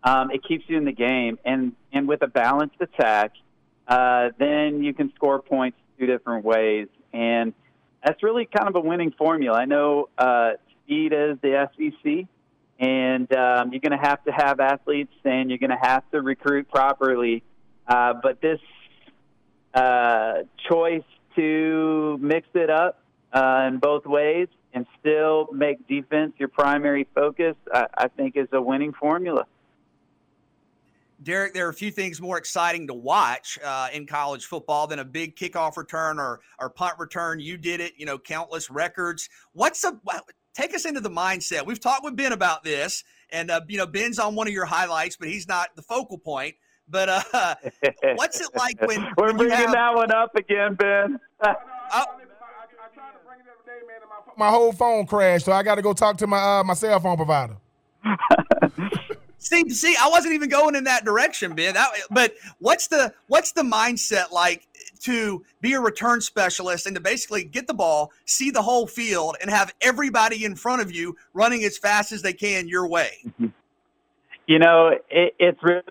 It keeps you in the game, and with a balanced attack, then you can score points two different ways, and that's really kind of a winning formula. I know speed is the SEC, and you're going to have athletes, and you're going to have to recruit properly. But this choice to mix it up in both ways and still make defense your primary focus, I think is a winning formula. Derek, there are a few things more exciting to watch in college football than a big kickoff return or punt return. You did it, you know, countless records. Take us into the mindset. We've talked with Ben about this, and you know, Ben's on one of your highlights, but he's not the focal point. But what's it like when we're bringing that one up again, Ben? I tried to bring it every day, man, and my whole phone crashed, so I got to go talk to my cell phone provider. See, I wasn't even going in that direction, Ben. But what's the mindset like to be a return specialist and to basically get the ball, see the whole field, and have everybody in front of you running as fast as they can your way? You know, it's really –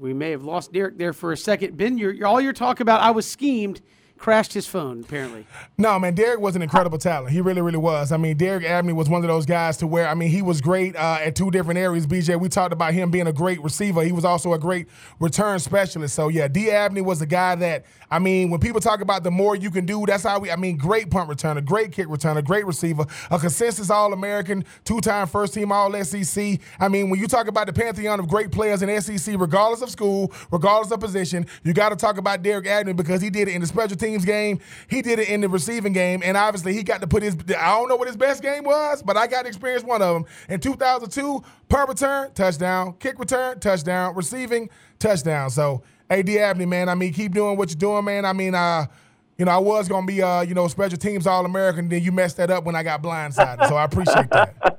we may have lost Derek there for a second. Ben, all your talk about I was schemed – crashed his phone, apparently. No, man, Derek was an incredible talent. He really, really was. I mean, Derek Abney was one of those guys to where, I mean, he was great at two different areas. BJ, we talked about him being a great receiver. He was also a great return specialist. So, yeah, D. Abney was a guy that, I mean, when people talk about the more you can do, that's how great punt returner, great kick returner, great receiver, a consensus All-American, two-time first-team All-SEC. I mean, when you talk about the pantheon of great players in SEC, regardless of school, regardless of position, you got to talk about Derek Abney because he did it in the special teams game, he did it in the receiving game, and obviously he got to put his, I don't know what his best game was, but I got to experience one of them. In 2002, punt return, touchdown, kick return, touchdown, receiving, touchdown. So, D. Abney, man, I mean, keep doing what you're doing, man. I mean, you know, I was going to be, special teams All-American, then you messed that up when I got blindsided, so I appreciate that.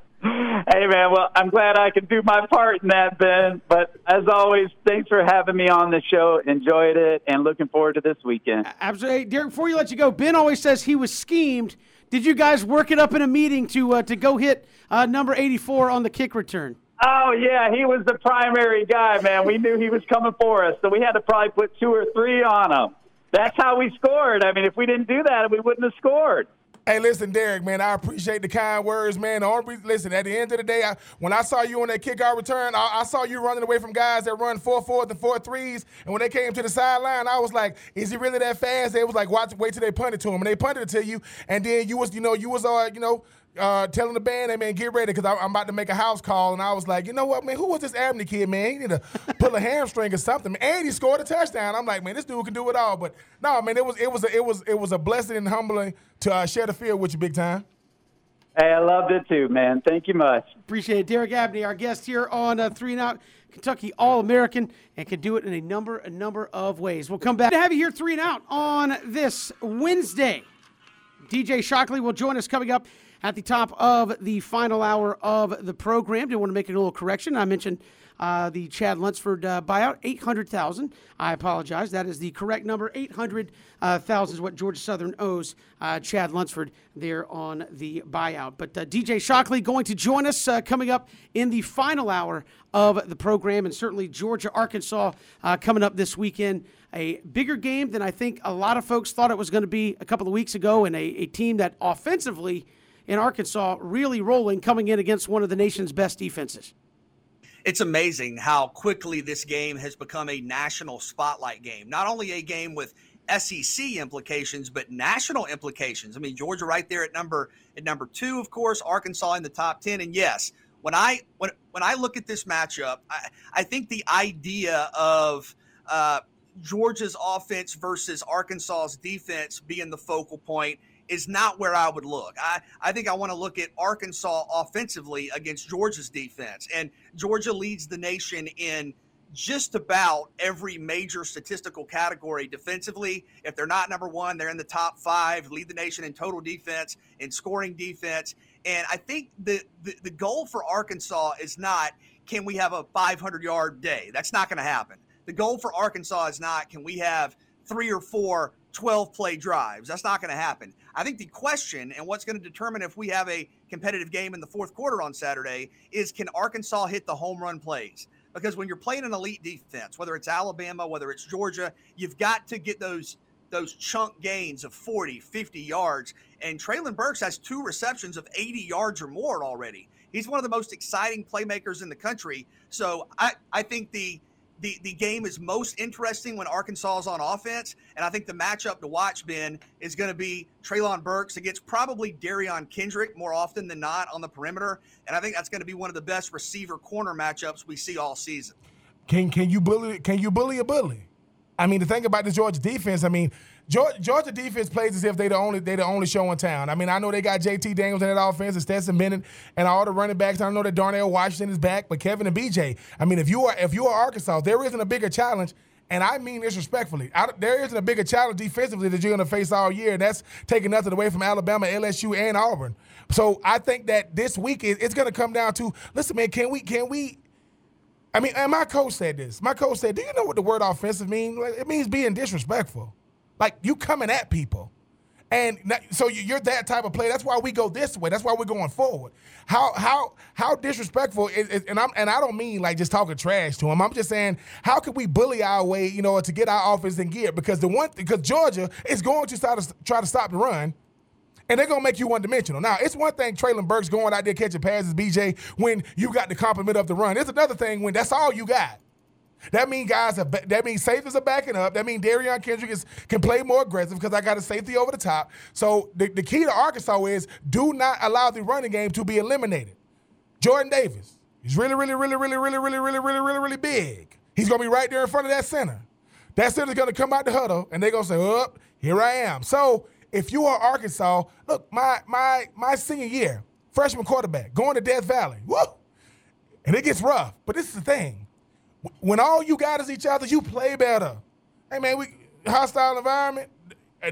Hey, man, well, I'm glad I could do my part in that, Ben. But as always, thanks for having me on the show. Enjoyed it and looking forward to this weekend. Absolutely. Hey, Derek, before you let you go, Ben always says he was schemed. Did you guys work it up in a meeting to go hit number 84 on the kick return? Oh, yeah, he was the primary guy, man. We knew he was coming for us, so we had to probably put two or three on him. That's how we scored. I mean, if we didn't do that, we wouldn't have scored. Hey, listen, Derek, man, I appreciate the kind words, man. Listen, at the end of the day, when I saw you on that kickout return, I saw you running away from guys that run 4-4s and 4-3s, and when they came to the sideline, I was like, is he really that fast? They was like, wait till they punt it to him, and they punted it to you, and then you was telling the band, hey, man, get ready, because I'm about to make a house call. And I was like, you know what, man, who was this Abney kid, man? He need to pull a hamstring or something. And he scored a touchdown. I'm like, man, this dude can do it all. But no, man, it was a blessing and humbling to share the field with you big time. Hey, I loved it too, man. Thank you much. Appreciate it. Derek Abney, our guest here on 3 and Out, Kentucky All-American, and can do it in a number of ways. We'll come back to have you here 3 and Out on this Wednesday. DJ Shockley will join us coming up at the top of the final hour of the program. Do want to make a little correction. I mentioned the Chad Lunsford buyout, $800,000. I apologize. That is the correct number. $800,000 is what Georgia Southern owes Chad Lunsford there on the buyout. But DJ Shockley going to join us coming up in the final hour of the program, and certainly Georgia-Arkansas coming up this weekend. A bigger game than I think a lot of folks thought it was going to be a couple of weeks ago, and a team that offensively in Arkansas really rolling, coming in against one of the nation's best defenses. It's amazing how quickly this game has become a national spotlight game. Not only a game with SEC implications, but national implications. I mean, Georgia right there at number 2, of course, Arkansas in the top 10. And yes, when I look at this matchup, I think the idea of Georgia's offense versus Arkansas's defense being the focal point is not where I would look. I think I want to look at Arkansas offensively against Georgia's defense. And Georgia leads the nation in just about every major statistical category defensively. If they're not number one, they're in the top 5, lead the nation in total defense, in scoring defense. And I think the goal for Arkansas is not, can we have a 500-yard day? That's not going to happen. The goal for Arkansas is not, can we have three or four 12-play drives. That's not going to happen. I think the question and what's going to determine if we have a competitive game in the fourth quarter on Saturday is, can Arkansas hit the home run plays? Because when you're playing an elite defense, whether it's Alabama, whether it's Georgia, you've got to get those chunk gains of 40, 50 yards. And Treylon Burks has two receptions of 80 yards or more already. He's one of the most exciting playmakers in the country. So I think the game is most interesting when Arkansas is on offense, and I think the matchup to watch, Ben, is going to be Treylon Burks against probably Darion Kendrick more often than not on the perimeter, and I think that's going to be one of the best receiver-corner matchups we see all season. Can you bully a bully? I mean, the thing about the Georgia defense, I mean, Georgia defense plays as if they the only show in town. I mean, I know they got JT Daniels in that offense and Stetson Bennett and all the running backs. I know that Darnell Washington is back, but Kevin and BJ. I mean, if you are Arkansas, there isn't a bigger challenge, and I mean this respectfully. There isn't a bigger challenge defensively that you're going to face all year, and that's taking nothing away from Alabama, LSU, and Auburn. So I think that this week it's going to come down to, listen, man, can we? I mean, and my coach said this. My coach said, do you know what the word offensive means? Like, it means being disrespectful. Like, you coming at people. And so you're that type of player. That's why we go this way. That's why we're going forward. How disrespectful is, and I don't mean like just talking trash to him. I'm just saying, how could we bully our way, you know, to get our offense in gear? Because Georgia is going to try to stop the run. And they're going to make you one-dimensional. Now, it's one thing Treylon Burks going out there catching passes, BJ, when you got the compliment of the run. It's another thing when that's all you got. That means safeties are backing up. That means Darion Kendrick can play more aggressive because I got a safety over the top. So the key to Arkansas is do not allow the running game to be eliminated. Jordan Davis is really, really, really, really, really, really, really, really, really, really big. He's going to be right there in front of that center. That center's going to come out the huddle, and they're going to say, oh, here I am. So if you are Arkansas, look, my senior year, freshman quarterback, going to Death Valley, whoa, and it gets rough. But this is the thing. When all you got is each other, you play better. Hey, man, we hostile environment.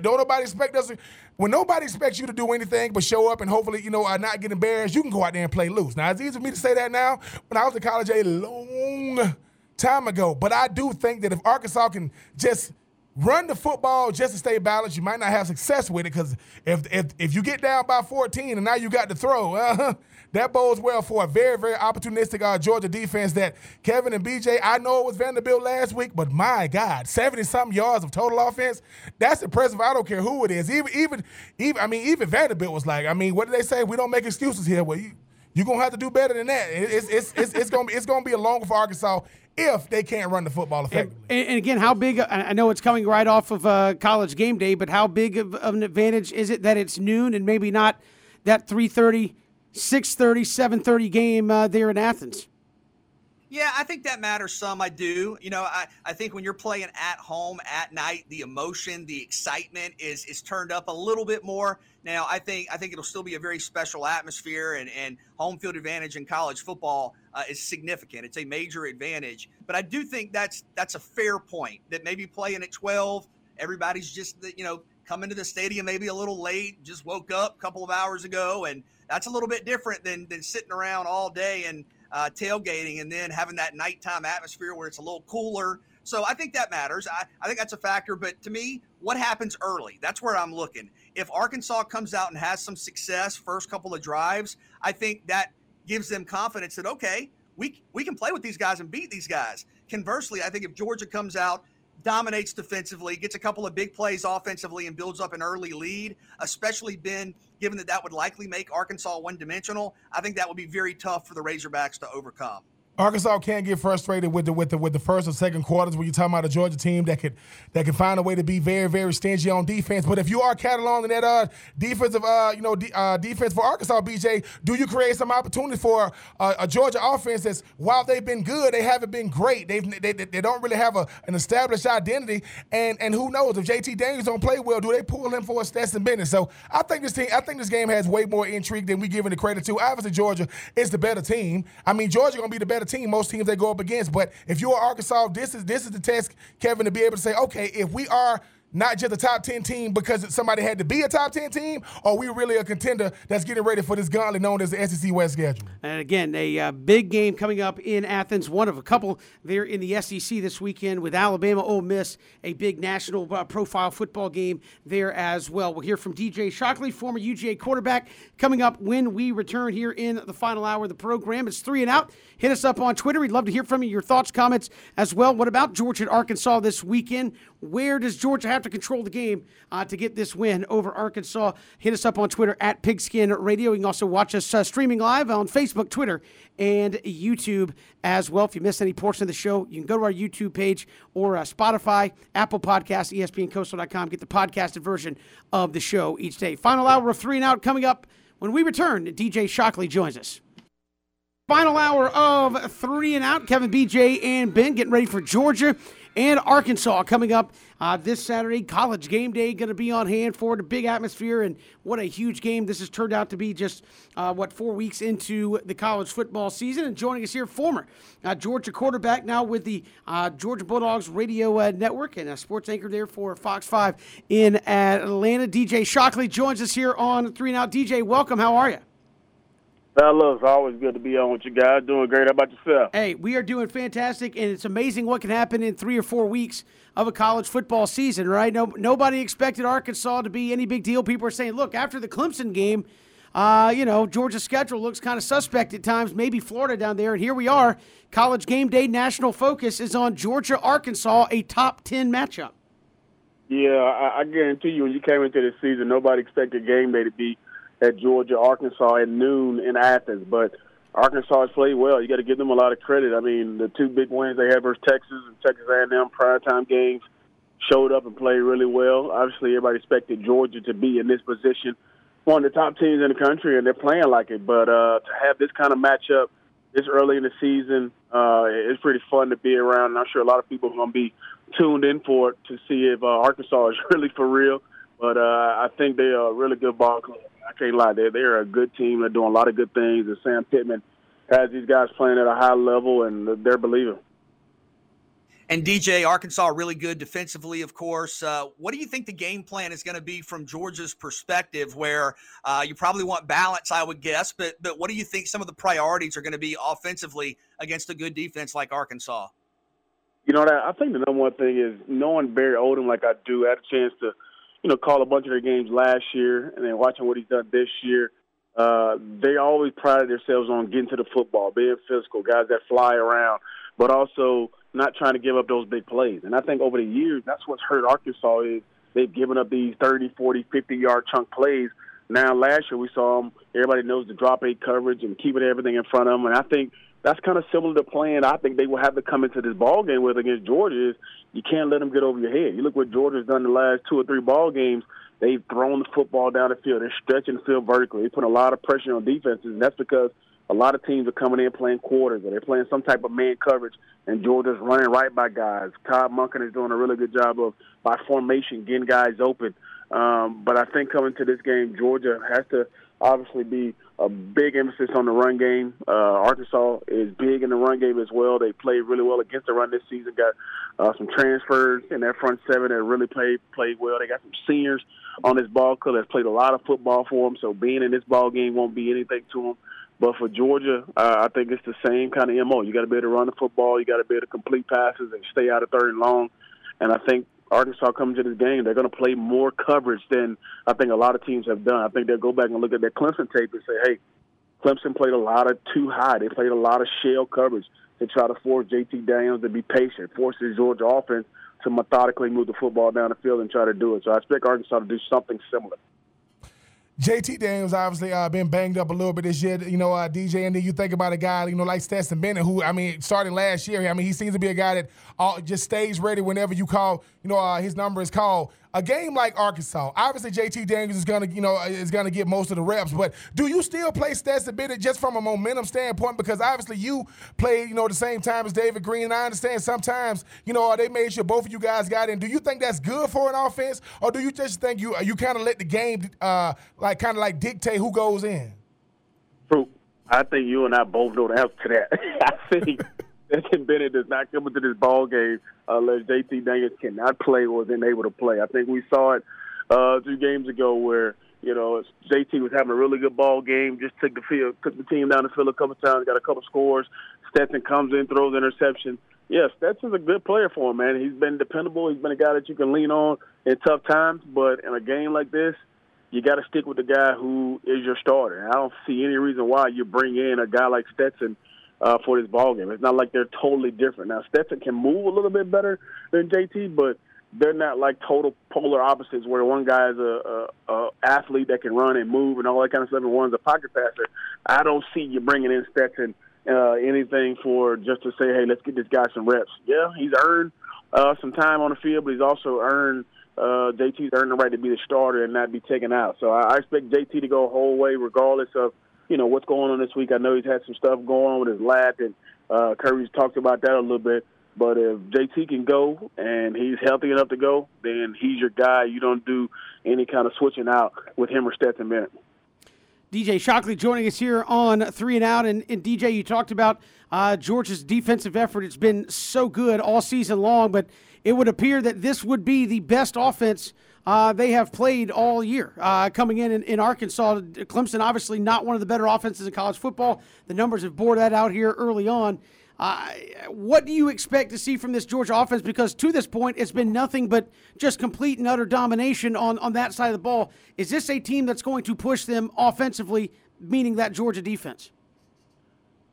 Don't nobody expect us. When nobody expects you to do anything but show up and hopefully, you know, not get embarrassed, you can go out there and play loose. Now, it's easy for me to say that now. When I was in college a long time ago. But I do think that if Arkansas can just – run the football just to stay balanced. You might not have success with it because if you get down by 14 and now you got to throw, that bodes well for a very, very opportunistic Georgia defense that Kevin and BJ, I know it was Vanderbilt last week, but my God, 70-something yards of total offense, that's impressive. I don't care who it is. Even Vanderbilt was like, I mean, what did they say? We don't make excuses here. Well, you're going to have to do better than that. It's going to be a long for Arkansas if they can't run the football effectively. And again, how big, I know it's coming right off of College game day, but how big of an advantage is it that it's noon and maybe not that 3:30, 6:30, 7:30 game there in Athens? Yeah, I think that matters some. I do. You know, I think when you're playing at home at night, the emotion, the excitement is turned up a little bit more. Now, I think it'll still be a very special atmosphere, and home field advantage in college football is significant. It's a major advantage. But I do think that's a fair point, that maybe playing at 12, everybody's just, you know, coming to the stadium maybe a little late, just woke up a couple of hours ago, and that's a little bit different than sitting around all day and tailgating and then having that nighttime atmosphere where it's a little cooler. So I think that matters. I think that's a factor. But to me, what happens early? That's where I'm looking. If Arkansas comes out and has some success first couple of drives, I think that gives them confidence that, okay, we can play with these guys and beat these guys. Conversely, I think if Georgia comes out, dominates defensively, gets a couple of big plays offensively, and builds up an early lead, especially, Ben, given that would likely make Arkansas one-dimensional, I think that would be very tough for the Razorbacks to overcome. Arkansas can't get frustrated with the first or second quarters when you're talking about a Georgia team that can find a way to be very, very stingy on defense. But if you are cataloguing that defense for Arkansas, BJ, do you create some opportunity for a Georgia offense that's, while they've been good, they haven't been great. They don't really have an established identity. And who knows, if JT Daniels don't play well, do they pull him for a Stetson Bennett? So I think this game has way more intrigue than we give it credit to. Obviously, Georgia is the better team. I mean, Georgia going to be the better team, most teams they go up against. But if you're Arkansas, this is the test, Kevin, to be able to say, okay, if we are not just a top 10 team because somebody had to be a top 10 team, or we really a contender that's getting ready for this gauntlet known as the SEC West schedule? And again, a big game coming up in Athens, one of a couple there in the SEC this weekend with Alabama, Ole Miss, a big national profile football game there as well. We'll hear from DJ Shockley, former UGA quarterback, coming up when we return here in the final hour of the program. It's 3 and Out. Hit us up on Twitter. We'd love to hear from you, your thoughts, comments as well. What about Georgia and Arkansas this weekend? Where does Georgia have to control the game to get this win over Arkansas? Hit us up on Twitter at Pigskin Radio. You can also watch us streaming live on Facebook, Twitter, and YouTube as well. If you missed any portion of the show, you can go to our YouTube page or Spotify, Apple Podcasts, ESPNCoastal.com. Get the podcasted version of the show each day. Final hour of 3 and Out coming up when we return. DJ Shockley joins us. Final hour of 3 and Out. Kevin, BJ, and Ben getting ready for Georgia and Arkansas coming up this Saturday. College game day going to be on hand for it. A big atmosphere, and what a huge game this has turned out to be just, 4 weeks into the college football season. And joining us here, former Georgia quarterback, now with the Georgia Bulldogs radio network and a sports anchor there for Fox 5 in Atlanta. DJ Shockley joins us here on 3 and Out. DJ, welcome. How are you? Fellas, always good to be on with you guys. Doing great. How about yourself? Hey, we are doing fantastic, and it's amazing what can happen in 3 or 4 weeks of a college football season, right? Nobody expected Arkansas to be any big deal. People are saying, look, after the Clemson game, Georgia's schedule looks kind of suspect at times, maybe Florida down there, and here we are. College game day national focus is on Georgia-Arkansas, a top 10 matchup. Yeah, I guarantee you when you came into this season, nobody expected game day to be at Georgia, Arkansas at noon in Athens. But Arkansas has played well. You got to give them a lot of credit. I mean, the two big wins they had versus Texas and Texas A&M primetime games showed up and played really well. Obviously, everybody expected Georgia to be in this position, one of the top teams in the country, and they're playing like it. But to have this kind of matchup this early in the season, it's pretty fun to be around. And I'm sure a lot of people are going to be tuned in for it to see if Arkansas is really for real. But I think they are a really good ball club. I can't lie, they're a good team. They're doing a lot of good things. And Sam Pittman has these guys playing at a high level, and they're believing. And DJ, Arkansas really good defensively, of course. What do you think the game plan is going to be from Georgia's perspective, where you probably want balance, I would guess, but what do you think some of the priorities are going to be offensively against a good defense like Arkansas? You know, I think the number one thing is knowing Barry Odom like I do. I had a chance to call a bunch of their games last year and then watching what he's done this year. They always prided themselves on getting to the football, being physical, guys that fly around, but also not trying to give up those big plays. And I think over the years, that's what's hurt Arkansas is they've given up these 30, 40, 50-yard chunk plays. Now last year we saw them, everybody knows the drop eight coverage and keeping everything in front of them. And I think that's kind of similar to playing. I think they will have to come into this ball game with against Georgia is you can't let them get over your head. You look what Georgia's done the last 2 or 3 ball games. They've thrown the football down the field. They're stretching the field vertically. They put a lot of pressure on defenses, and that's because a lot of teams are coming in playing quarters, or they're playing some type of man coverage, and Georgia's running right by guys. Todd Monken is doing a really good job of, by formation, getting guys open. But I think coming to this game, Georgia has to obviously be a big emphasis on the run game. Arkansas is big in the run game as well. They played really well against the run this season, got some transfers in their front seven that really played well. They got some seniors on this ball club that's played a lot of football for them, so being in this ball game won't be anything to them. But for Georgia, I think it's the same kind of MO. You got to be able to run the football. You got to be able to complete passes and stay out of third and long. And I think Arkansas comes into this game, they're going to play more coverage than I think a lot of teams have done. I think they'll go back and look at their Clemson tape and say, hey, Clemson played a lot of too high. They played a lot of shell coverage to try to force JT Daniels to be patient, force the Georgia offense to methodically move the football down the field and try to do it. So I expect Arkansas to do something similar. JT Daniels obviously been banged up a little bit this year, DJ, and then you think about a guy, like Stetson Bennett, who, starting last year, he seems to be a guy that just stays ready whenever you call, his number is called. A game like Arkansas, obviously JT Daniels is going to, is going to get most of the reps, but do you still play Stetson Bennett just from a momentum standpoint? Because obviously you played, the same time as David Green, and I understand sometimes, they made sure both of you guys got in. Do you think that's good for an offense, or do you just think you kind of let the game like dictate who goes in? True. I think you and I both know the answer to that. I think Stetson Bennett does not come into this ball game unless JT Daniels cannot play or is unable to play. I think we saw it 2 games ago where, you know, JT was having a really good ball game, just took the field, took the team down the field a couple times, got a couple scores. Stetson comes in, throws an interception. Yeah, Stetson's a good player for him, man. He's been dependable. He's been a guy that you can lean on in tough times. But in a game like this, you got to stick with the guy who is your starter. I don't see any reason why you bring in a guy like Stetson for this ballgame. It's not like they're totally different. Now, Stetson can move a little bit better than JT, but they're not like total polar opposites where one guy is a athlete that can run and move and all that kind of stuff, and one's a pocket passer. I don't see you bringing in Stetson anything for just to say, hey, let's get this guy some reps. Yeah, he's earned some time on the field, but he's also earned JT's earned the right to be the starter and not be taken out. So I expect JT to go the whole way regardless of, you know, what's going on this week. I know he's had some stuff going on with his lap, and Curry's talked about that a little bit. But if JT can go and he's healthy enough to go, then he's your guy. You don't do any kind of switching out with him or Stetson Bennett. DJ Shockley joining us here on 3 and Out. And DJ, you talked about Georgia's defensive effort. It's been so good all season long, but it would appear that this would be the best offense they have played all year. Coming in Arkansas, Clemson obviously not one of the better offenses in college football. The numbers have bore that out here early on. What do you expect to see from this Georgia offense? Because to this point, it's been nothing but just complete and utter domination on that side of the ball. Is this a team that's going to push them offensively, meaning that Georgia defense?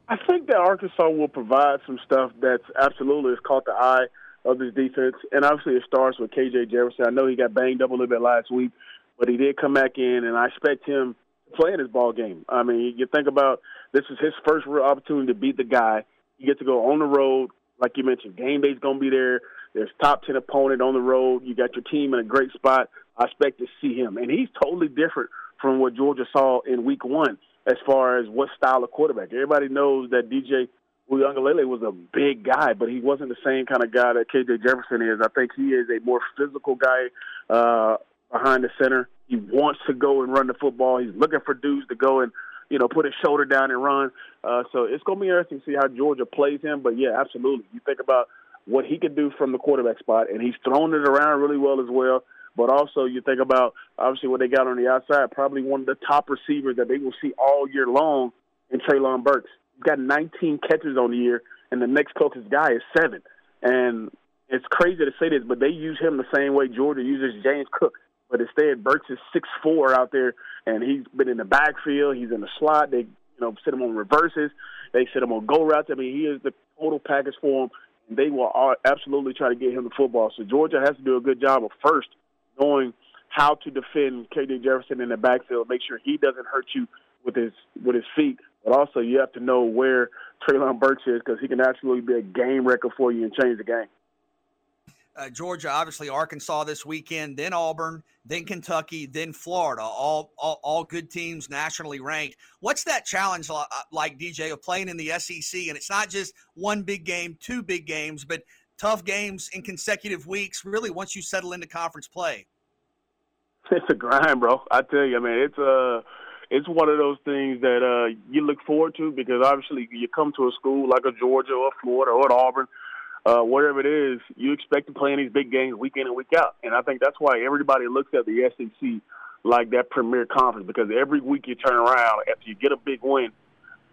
I think that Arkansas will provide some stuff that's absolutely has caught the eye of this defense. And obviously it starts with K.J. Jefferson. I know he got banged up a little bit last week, but he did come back in, and I expect him to play in this ball game. I mean, you think about this is his first real opportunity to beat the guy. You get to go on the road, like you mentioned. Game day's going to be there. There's top 10 opponent on the road. You got your team in a great spot. I expect to see him. And he's totally different from what Georgia saw in week one as far as what style of quarterback. Everybody knows that DJ Uiagalelei was a big guy, but he wasn't the same kind of guy that K.J. Jefferson is. I think he is a more physical guy behind the center. He wants to go and run the football. He's looking for dudes to go and, you know, put his shoulder down and run. So it's going to be interesting to see how Georgia plays him. But, yeah, absolutely. You think about what he could do from the quarterback spot, and he's thrown it around really well as well. But also you think about, obviously, what they got on the outside, probably one of the top receivers that they will see all year long in Treylon Burks. He's got 19 catches on the year, and the next closest guy is 7. And it's crazy to say this, but they use him the same way Georgia uses James Cook. But instead, Burks is 6'4" out there, and he's been in the backfield. He's in the slot. They, you know, sit him on reverses. They sit him on go routes. I mean, he is the total package for him. And they will absolutely try to get him the football. So Georgia has to do a good job of first knowing how to defend K.J. Jefferson in the backfield, make sure he doesn't hurt you with his feet. But also, you have to know where Treylon Burks is because he can absolutely be a game wrecker for you and change the game. Georgia, obviously Arkansas this weekend, then Auburn, then Kentucky, then Florida, all good teams nationally ranked. What's that challenge like, DJ, of playing in the SEC? And it's not just one big game, 2 big games, but tough games in consecutive weeks, really, once you settle into conference play. It's a grind, bro. I tell you, man, it's one of those things that you look forward to because obviously you come to a school like a Georgia or Florida or an Auburn, whatever it is, you expect to play in these big games week in and week out. And I think that's why everybody looks at the SEC like that premier conference because every week you turn around, after you get a big win,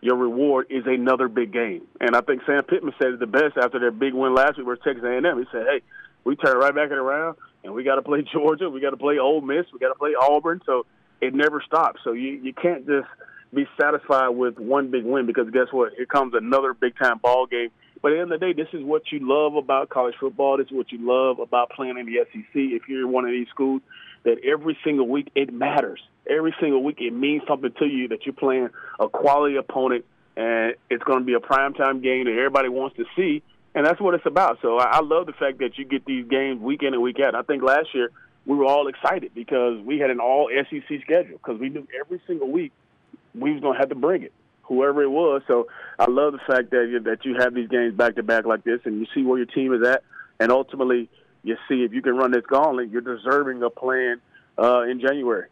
your reward is another big game. And I think Sam Pittman said it the best after their big win last week versus Texas A&M. He said, hey, we turn right back around, and we got to play Georgia. We got to play Ole Miss. We got to play Auburn. So it never stops. So you can't just be satisfied with one big win because guess what? Here comes another big-time ball game. But at the end of the day, this is what you love about college football. This is what you love about playing in the SEC. If you're in one of these schools, that every single week it matters. Every single week it means something to you that you're playing a quality opponent, and it's going to be a primetime game that everybody wants to see, and that's what it's about. So I love the fact that you get these games week in and week out. I think last year we were all excited because we had an all-SEC schedule because we knew every single week we was going to have to bring it. Whoever it was. So I love the fact that you have these games back-to-back like this and you see where your team is at, and ultimately you see if you can run this gauntlet, you're deserving of playing in January.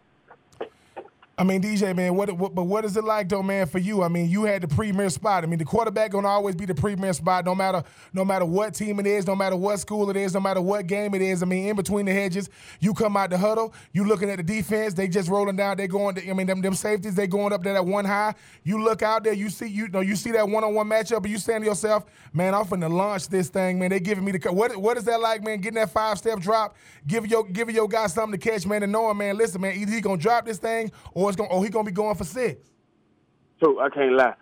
I mean, DJ, man, what is it like, though, man, for you? I mean, you had the premier spot. I mean, the quarterback going to always be the premier spot no matter what team it is, no matter what school it is, no matter what game it is. I mean, in between the hedges, you come out the huddle, you looking at the defense, they just rolling down, they going to, I mean, them safeties, they going up there at one high. You look out there, you see that one-on-one matchup, and you saying to yourself, man, I'm finna launch this thing, man. They giving me the – what is that like, man, getting that five-step drop, giving your guy something to catch, man, and knowing, man, listen, man, either he going to drop this thing or he's going to be going for six. True, I can't lie.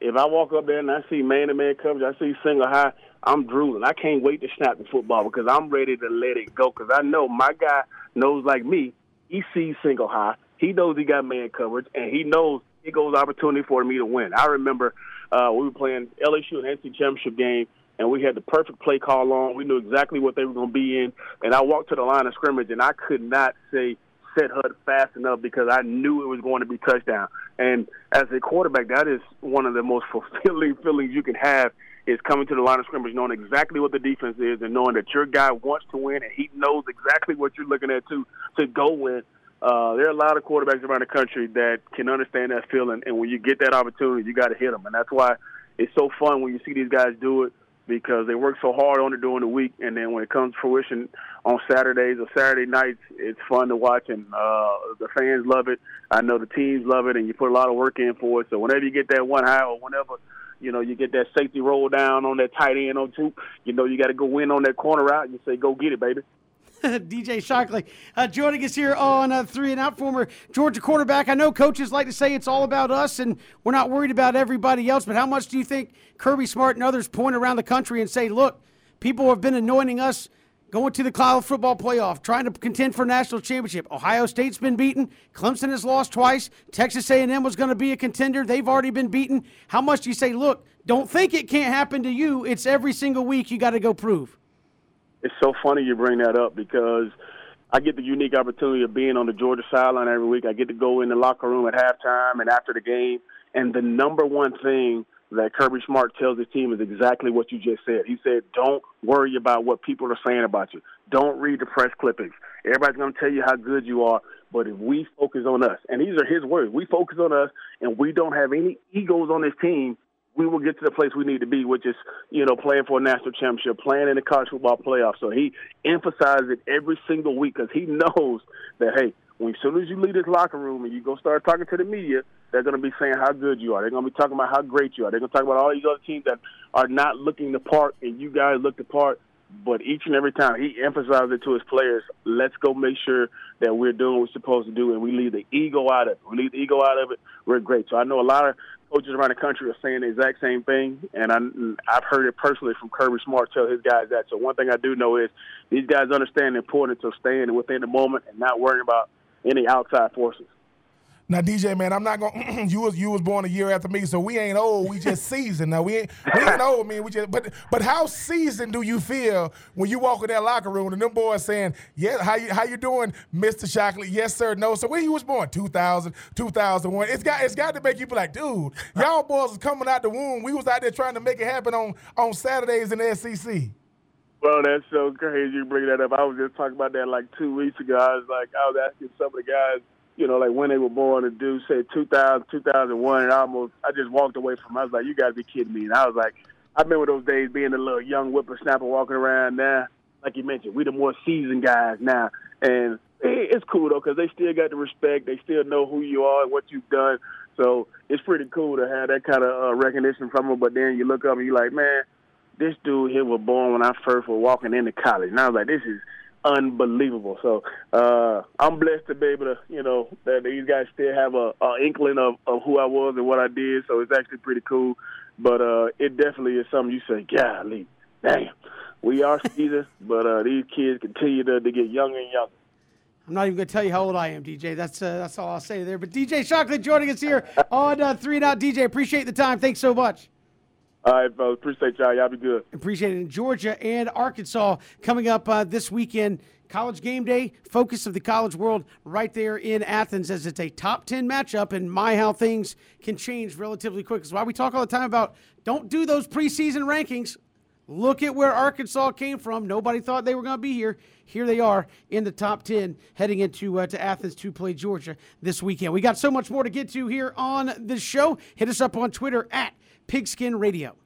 If I walk up there and I see man-to-man coverage, I see single high, I'm drooling. I can't wait to snap the football because I'm ready to let it go because I know my guy knows like me, he sees single high, he knows he got man coverage, and he knows it goes opportunity for me to win. I remember we were playing LSU in the NCAA championship game, and we had the perfect play call on. We knew exactly what they were going to be in, and I walked to the line of scrimmage, and I could not say – set HUD fast enough because I knew it was going to be touchdown. And as a quarterback, that is one of the most fulfilling feelings you can have is coming to the line of scrimmage, knowing exactly what the defense is and knowing that your guy wants to win and he knows exactly what you're looking at to go win. There are a lot of quarterbacks around the country that can understand that feeling, and when you get that opportunity, you got to hit them. And that's why it's so fun when you see these guys do it because they work so hard on it during the week, and then when it comes to fruition on Saturdays or Saturday nights, it's fun to watch, and the fans love it. I know the teams love it, and you put a lot of work in for it. So whenever you get that one high or whenever, you know, you get that safety roll down on that tight end or two, you know, you got to go win on that corner out, and you say, go get it, baby. DJ Shockley joining us here on 3 and Out, former Georgia quarterback. I know coaches like to say it's all about us and we're not worried about everybody else, but how much do you think Kirby Smart and others point around the country and say, look, people have been anointing us going to the college football playoff, trying to contend for a national championship. Ohio State's been beaten. Clemson has lost twice. Texas A&M was going to be a contender. They've already been beaten. How much do you say, look, don't think it can't happen to you. It's every single week you got to go prove. It's so funny you bring that up because I get the unique opportunity of being on the Georgia sideline every week. I get to go in the locker room at halftime and after the game. And the number one thing that Kirby Smart tells his team is exactly what you just said. He said, don't worry about what people are saying about you. Don't read the press clippings. Everybody's going to tell you how good you are, but if we focus on us, and these are his words, we focus on us and we don't have any egos on this team, we will get to the place we need to be, which is, you know, playing for a national championship, playing in the college football playoff. So he emphasizes it every single week because he knows that, hey, when as soon as you leave this locker room and you go start talking to the media, they're going to be saying how good you are. They're going to be talking about how great you are. They're going to talk about all these other teams that are not looking the part and you guys look the part. But each and every time he emphasizes it to his players, let's go make sure that we're doing what we're supposed to do and we leave the ego out of it. We leave the ego out of it, we're great. So I know a lot of coaches around the country are saying the exact same thing, and I've heard it personally from Kirby Smart tell his guys that. So one thing I do know is these guys understand the importance of staying within the moment and not worrying about any outside forces. Now, DJ, man, I'm not gonna. you was born a year after me, so we ain't old. We just seasoned. Now we ain't old, man. We just. But how seasoned do you feel when you walk in that locker room and them boys saying, "Yeah, how you doing, Mr. Shockley? Yes, sir. No, sir." When you was born, 2000, 2001. It's got to make you be like, dude, y'all boys is coming out the womb. We was out there trying to make it happen on Saturdays in the SEC. Well, that's so crazy you bring that up. I was just talking about that like 2 weeks ago. I was asking some of the guys, you know, like when they were born, a dude said 2000, 2001, and I just walked away from it. I was like, you got to be kidding me. And I was like, I remember those days being a little young whippersnapper walking around now. Like you mentioned, we the more seasoned guys now. And it's cool, though, because they still got the respect. They still know who you are and what you've done. So it's pretty cool to have that kind of recognition from them. But then you look up and you're like, man, this dude here was born when I first was walking into college. And I was like, this is unbelievable. So I'm blessed to be able to, you know, that these guys still have an inkling of who I was and what I did. So it's actually pretty cool. But it definitely is something you say, golly, damn, we are seasoned, but these kids continue to get younger and younger. I'm not even going to tell you how old I am, DJ. That's all I'll say there. But DJ Shockley joining us here on 3 and Out. DJ, appreciate the time. Thanks so much. All right, bro. Appreciate y'all. Y'all be good. Appreciate it. In Georgia and Arkansas coming up this weekend. College game day, focus of the college world right there in Athens as it's a top 10 matchup, and my how things can change relatively quick. That's why we talk all the time about don't do those preseason rankings. Look at where Arkansas came from. Nobody thought they were going to be here. Here they are in the top 10 heading into to Athens to play Georgia this weekend. We got so much more to get to here on the show. Hit us up on Twitter at Pigskin Radio.